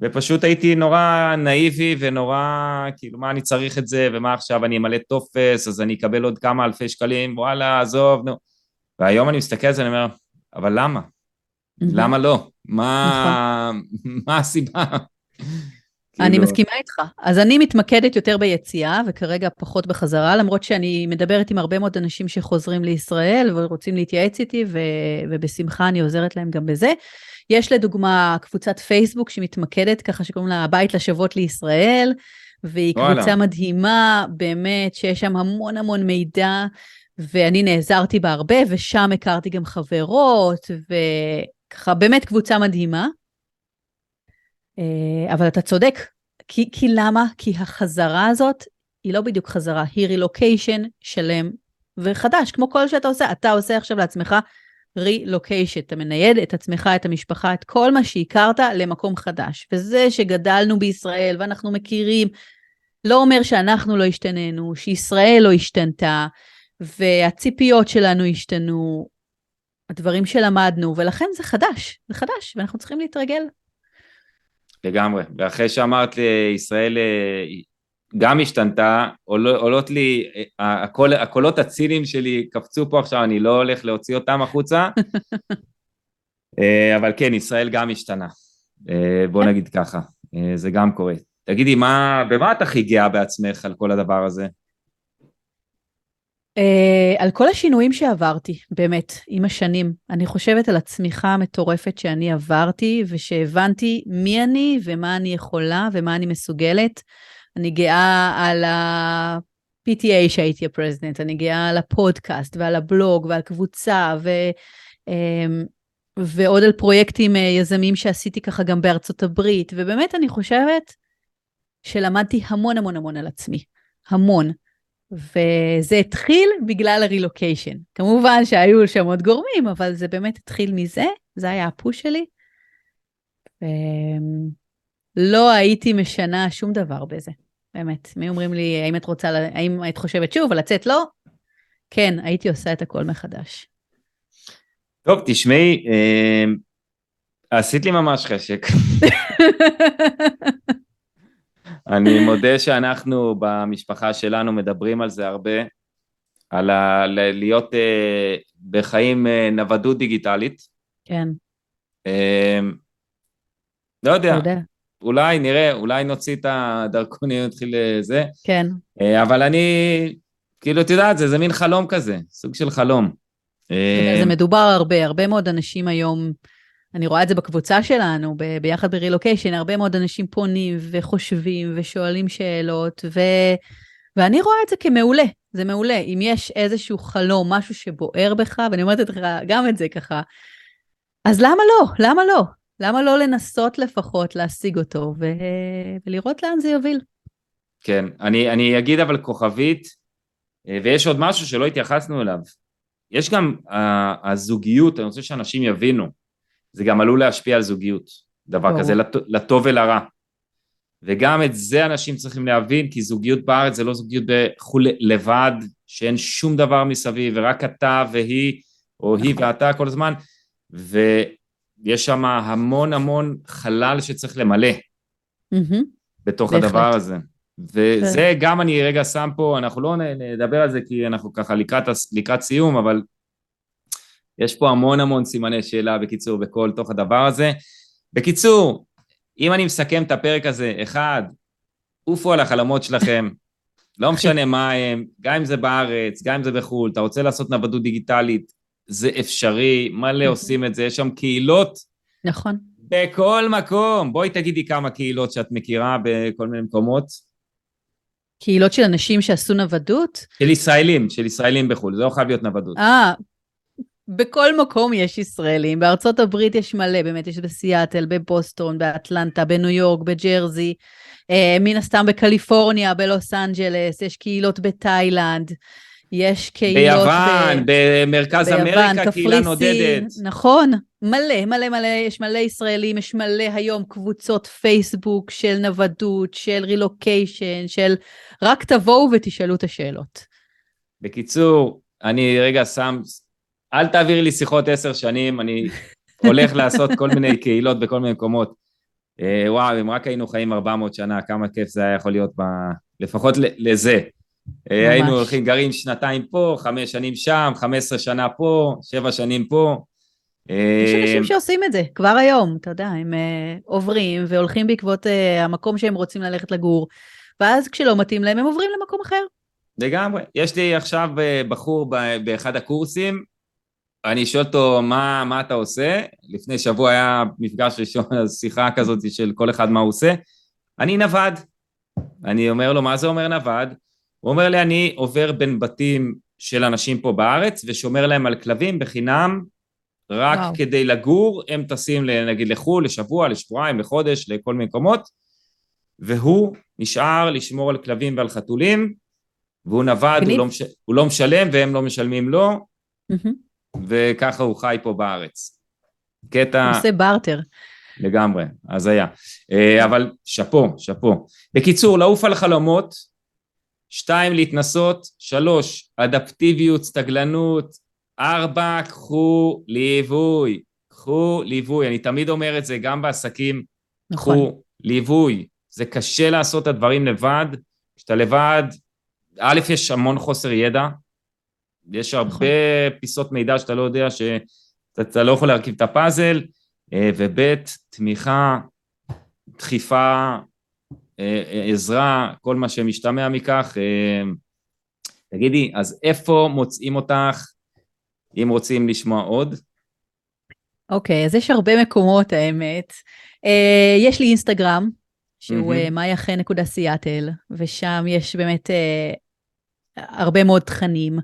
ופשוט הייתי נורא נאיבי ונורא, כאילו, מה אני צריך את זה, ומה עכשיו אני אמלא טופס, אז אני אקבל עוד כמה אלפי שקלים, וואלה, עזוב, נו. והיום אני מסתכל על זה, אני אומר, אבל למה? למה לא? מה הסיבה? אני מסכימה איתך. אז אני מתמקדת יותר ביציאה, וכרגע פחות בחזרה, למרות שאני מדברת עם הרבה מאוד אנשים שחוזרים לישראל, ורוצים להתייעץ איתי, ובשמחה אני עוזרת להם גם בזה. יש לדוגמה קבוצת פייסבוק שמתמקדת, ככה שקוראים לה הבית לשוות לישראל, והיא וואלה. קבוצה מדהימה, באמת שיש שם המון המון מידע, ואני נעזרתי בה הרבה, ושם הכרתי גם חברות, וככה באמת קבוצה מדהימה. אבל אתה צודק, כי, כי למה? כי החזרה הזאת היא לא בדיוק חזרה, היא רילוקיישן שלם וחדש, כמו כל שאתה עושה, אתה עושה עכשיו לעצמך, רילוקיישן, אתה מנייד את עצמך, את המשפחה, את כל מה שהכרת למקום חדש, וזה שגדלנו בישראל ואנחנו מכירים, לא אומר שאנחנו לא השתננו, שישראל לא השתנתה, והציפיות שלנו השתנו, הדברים שלמדנו, ולכן זה חדש, זה חדש, ואנחנו צריכים להתרגל. לגמרי, ואחרי שאמרת לי, ישראל גם השתנתה, עולות לי, הקול, הקולות הצילים שלי קפצו פה עכשיו, אני לא הולך להוציא אותם החוצה, אבל כן, ישראל גם השתנה, בוא נגיד ככה, זה גם קורה. תגידי, מה, במה את הכי גאה בעצמך על כל הדבר הזה? על כל השינויים שעברתי, באמת, עם השנים, אני חושבת על הצמיחה המטורפת שאני עברתי, ושהבנתי מי אני, ומה אני יכולה, ומה אני מסוגלת, אני גאה על ה-פי טי איי שהייתי הפרזידנט, אני גאה על הפודקאסט ועל הבלוג ועל קבוצה ו, ועוד על פרויקטים יזמיים שעשיתי ככה גם בארצות הברית, ובאמת אני חושבת שלמדתי המון המון המון על עצמי, המון, וזה התחיל בגלל הרילוקיישן, כמובן שהיו שם עוד גורמים, אבל זה באמת התחיל מזה, זה היה הפוש שלי, ו... לא הייתי משנה שום דבר בזה, באמת. מי אומרים לי, האם את רוצה, האם את חושבת שוב, ולצאת לא? כן, הייתי עושה את הכל מחדש. טוב, תשמעי, עשית לי ממש חשק. אני מודה שאנחנו במשפחה שלנו מדברים על זה הרבה, על ה- להיות אה, בחיים אה, נוודות דיגיטלית. כן. אה, לא יודע. יודע. אולי נראה, אולי נוציא את הדרכון, נתחיל לזה. כן. אה, אבל אני, כאילו, תדעת, זה, זה מין חלום כזה, סוג של חלום. אה, זה מדובר הרבה, הרבה מאוד אנשים היום... אני רואה את זה בקבוצה שלנו, ב- ביחד ברילוקיישן, הרבה מאוד אנשים פונים וחושבים ושואלים שאלות, ו- ואני רואה את זה כמעולה, זה מעולה. אם יש איזשהו חלום, משהו שבוער בך, ואני אומרת לך גם את זה ככה, אז למה לא? למה לא? למה לא לנסות לפחות להשיג אותו, ו- ולראות לאן זה יוביל? כן, אני, אני אגיד אבל כוכבית, ויש עוד משהו שלא התייחסנו אליו. יש גם הזוגיות, אני רוצה שאנשים יבינו, זה גם עלול להשפיע על זוגיות, דבר כזה, לטוב ולרע. וגם את זה אנשים צריכים להבין, כי זוגיות בארץ זה לא זוגיות בחול לבד, שאין שום דבר מסביב, ורק אתה והיא, או היא ואתה כל הזמן, ויש שם המון המון חלל שצריך למלא, בתוך הדבר הזה. וזה גם אני רגע שם פה, אנחנו לא נדבר על זה, כי אנחנו ככה לקראת סיום, אבל... יש פה המון המון סימני שאלה בקיצור בכל תוך הדבר הזה. בקיצור, אם אני מסכם את הפרק הזה, אחד, עופו על החלומות שלכם, לא משנה מה הם, גם אם זה בארץ, גם אם זה בחול, אתה רוצה לעשות נוודות דיגיטלית, זה אפשרי, מלא עושים את זה, יש שם קהילות. נכון. בכל מקום, בואי תגידי כמה קהילות שאת מכירה בכל מיני מקומות. קהילות של אנשים שעשו נוודות? של ישראלים, של ישראלים בחול, זה לא חייב להיות נוודות. אה, בכל מקום יש ישראלים, בארצות הברית יש מלא, באמת יש בסיאטל, בבוסטון, באטלנטה, בניו יורק, בג'רזי, אה, מן הסתם בקליפורניה, בלוס אנג'לס, יש קהילות בתאילנד, יש קהילות... ביוון, ב... במרכז ביוון, אמריקה, קפריסין, קהילה נודדת. נכון, מלא, מלא מלא, יש מלא ישראלים, יש מלא היום קבוצות פייסבוק של נוודות, של רילוקיישן, של רק תבואו ותשאלו את השאלות. בקיצור, אני רגע שם... אל תעביר לי שיחות עשר שנים, אני הולך לעשות כל מיני קהילות בכל מיני מקומות. וואו, אם רק היינו חיים ארבע מאות שנה, כמה כיף זה היה יכול להיות, לפחות לזה. היינו הולכים, גרים שנתיים פה, חמש שנים שם, חמש עשרה שנה פה, שבע שנים פה. יש אנשים שעושים את זה, כבר היום, אתה יודע, הם עוברים והולכים בעקבות המקום שהם רוצים ללכת לגור, ואז כשלא מתאים להם, הם עוברים למקום אחר. לגמרי, יש לי עכשיו בחור באחד הקורסים, אני שואל אותו, מה, מה אתה עושה? לפני שבוע היה מפגש ראשון, שיחה כזאת של כל אחד מה הוא עושה. אני נווד. אני אומר לו, מה זה אומר נווד? הוא אומר לי, אני עובר בין בתים של אנשים פה בארץ, ושומר להם על כלבים בחינם, רק וואו. כדי לגור, הם טסים נגיד לחול, לשבוע, לשבועיים, לחודש, לכל מיני מקומות, והוא נשאר לשמור על כלבים ועל חתולים, והוא נווד, הוא לא, מש... הוא לא משלם, והם לא משלמים לו, וככה הוא חי פה בארץ. קטע... הוא עושה בארטר. לגמרי, אז היה. אבל שפו, שפו. בקיצור, לעוף על חלומות, שתיים, להתנסות, שלוש, אדפטיביות, תגלנות, ארבע, קחו ליווי. קחו ליווי, אני תמיד אומר את זה, גם בעסקים, נכון. קחו ליווי. זה קשה לעשות את הדברים לבד, כשאתה לבד, א', יש המון חוסר ידע, יש הרבה פיסות מידע שאתה לא יודע, שאתה לא יכול להרכיב את הפאזל, ובית, תמיכה, דחיפה, עזרה, כל מה שמשתמע מכך. תגידי, אז איפה מוצאים אותך, אם רוצים לשמוע עוד? אוקיי, אז יש הרבה מקומות, האמת. יש לי אינסטגרם, שהוא מאיה חן נקודה סיאטל, ושם יש באמת הרבה מאוד תכנים,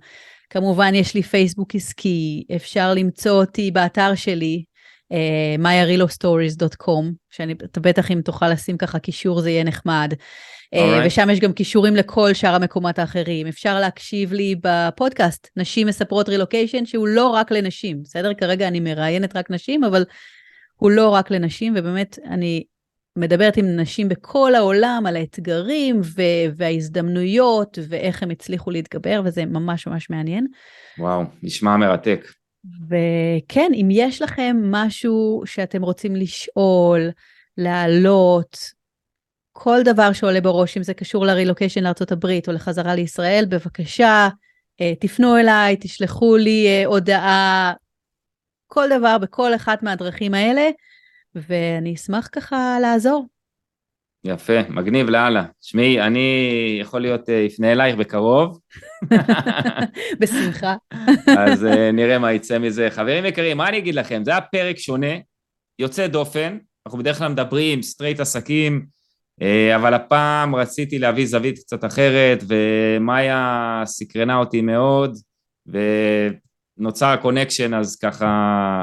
כמובן יש לי פייסבוק עסקי, אפשר למצוא אותי באתר שלי, Maya Relo Stories dot com, שאני בטח אם תוכל לשים ככה קישור זה יהיה נחמד, ושם יש גם קישורים לכל שאר המקומות האחרים, אפשר להקשיב לי בפודקאסט, נשים מספרות רילוקיישן, שהוא לא רק לנשים, בסדר? כרגע אני מראיינת רק נשים, אבל הוא לא רק לנשים, ובאמת אני מדברת עם נשים בכל העולם על האתגרים ו- וההזדמנויות ואיך הם הצליחו להתגבר, וזה ממש ממש מעניין. וואו, נשמע מרתק. וכן, אם יש לכם משהו שאתם רוצים לשאול, להעלות, כל דבר שעולה בראש, אם זה קשור לרילוקיישן לארצות הברית או לחזרה לישראל, בבקשה, תפנו אליי, תשלחו לי הודעה, כל דבר בכל אחת מהדרכים האלה, ואני אשמח ככה לעזור. יפה, מגניב לאללה. שמי, אני יכול להיות, יפנה אלייך בקרוב. בשמחה. אז נראה מה יצא מזה. חברים יקרים, מה אני אגיד לכם? זה היה פרק שונה, יוצא דופן, אנחנו בדרך כלל מדברים, סטרייט עסקים, אבל הפעם רציתי להביא זווית קצת אחרת, ומאיה סקרנה אותי מאוד, ונוצר הקונקשן, אז ככה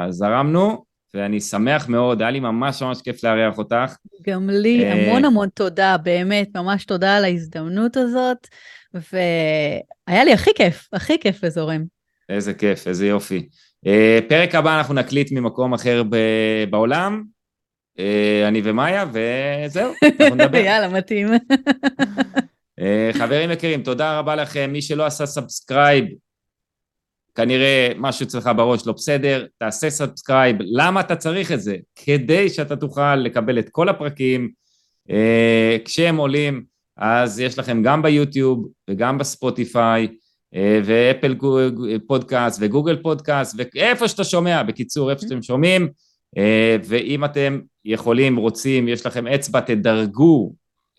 זרמנו. ואני שמח מאוד, היה לי ממש ממש כיף להריח אותך. גם לי, המון המון תודה, באמת, ממש תודה על ההזדמנות הזאת, והיה לי הכי כיף, הכי כיף וזורם. איזה כיף, איזה יופי. פרק הבא אנחנו נקליט ממקום אחר בעולם, אני ומאיה, וזהו, אנחנו נדבר. יאללה, מתאים. חברים יקרים, תודה רבה לכם, מי שלא עשה סאבסקרייב, כנראה משהו אצלך בראש לא בסדר, תעשה סאבסקרייב, למה אתה צריך את זה? כדי שאתה תוכל לקבל את כל הפרקים, אה, כשהם עולים, אז יש לכם גם ביוטיוב, וגם בספוטיפיי, אה, ואפל פודקאסט, וגוגל פודקאסט, ואיפה שאתה שומע, בקיצור, איפה שאתם שומעים, אה, ואם אתם יכולים, רוצים, יש לכם אצבע, תדרגו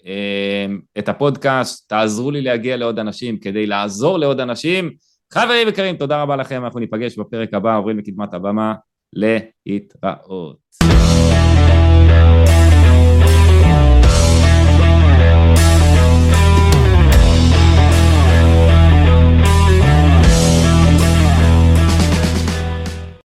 אה, את הפודקאסט, תעזרו לי להגיע לעוד אנשים, כדי לעזור לעוד אנשים, חברים יקרים, תודה רבה לכם, אנחנו ניפגש בפרק הבא, עוברים לקדמת הבמה, להתראות.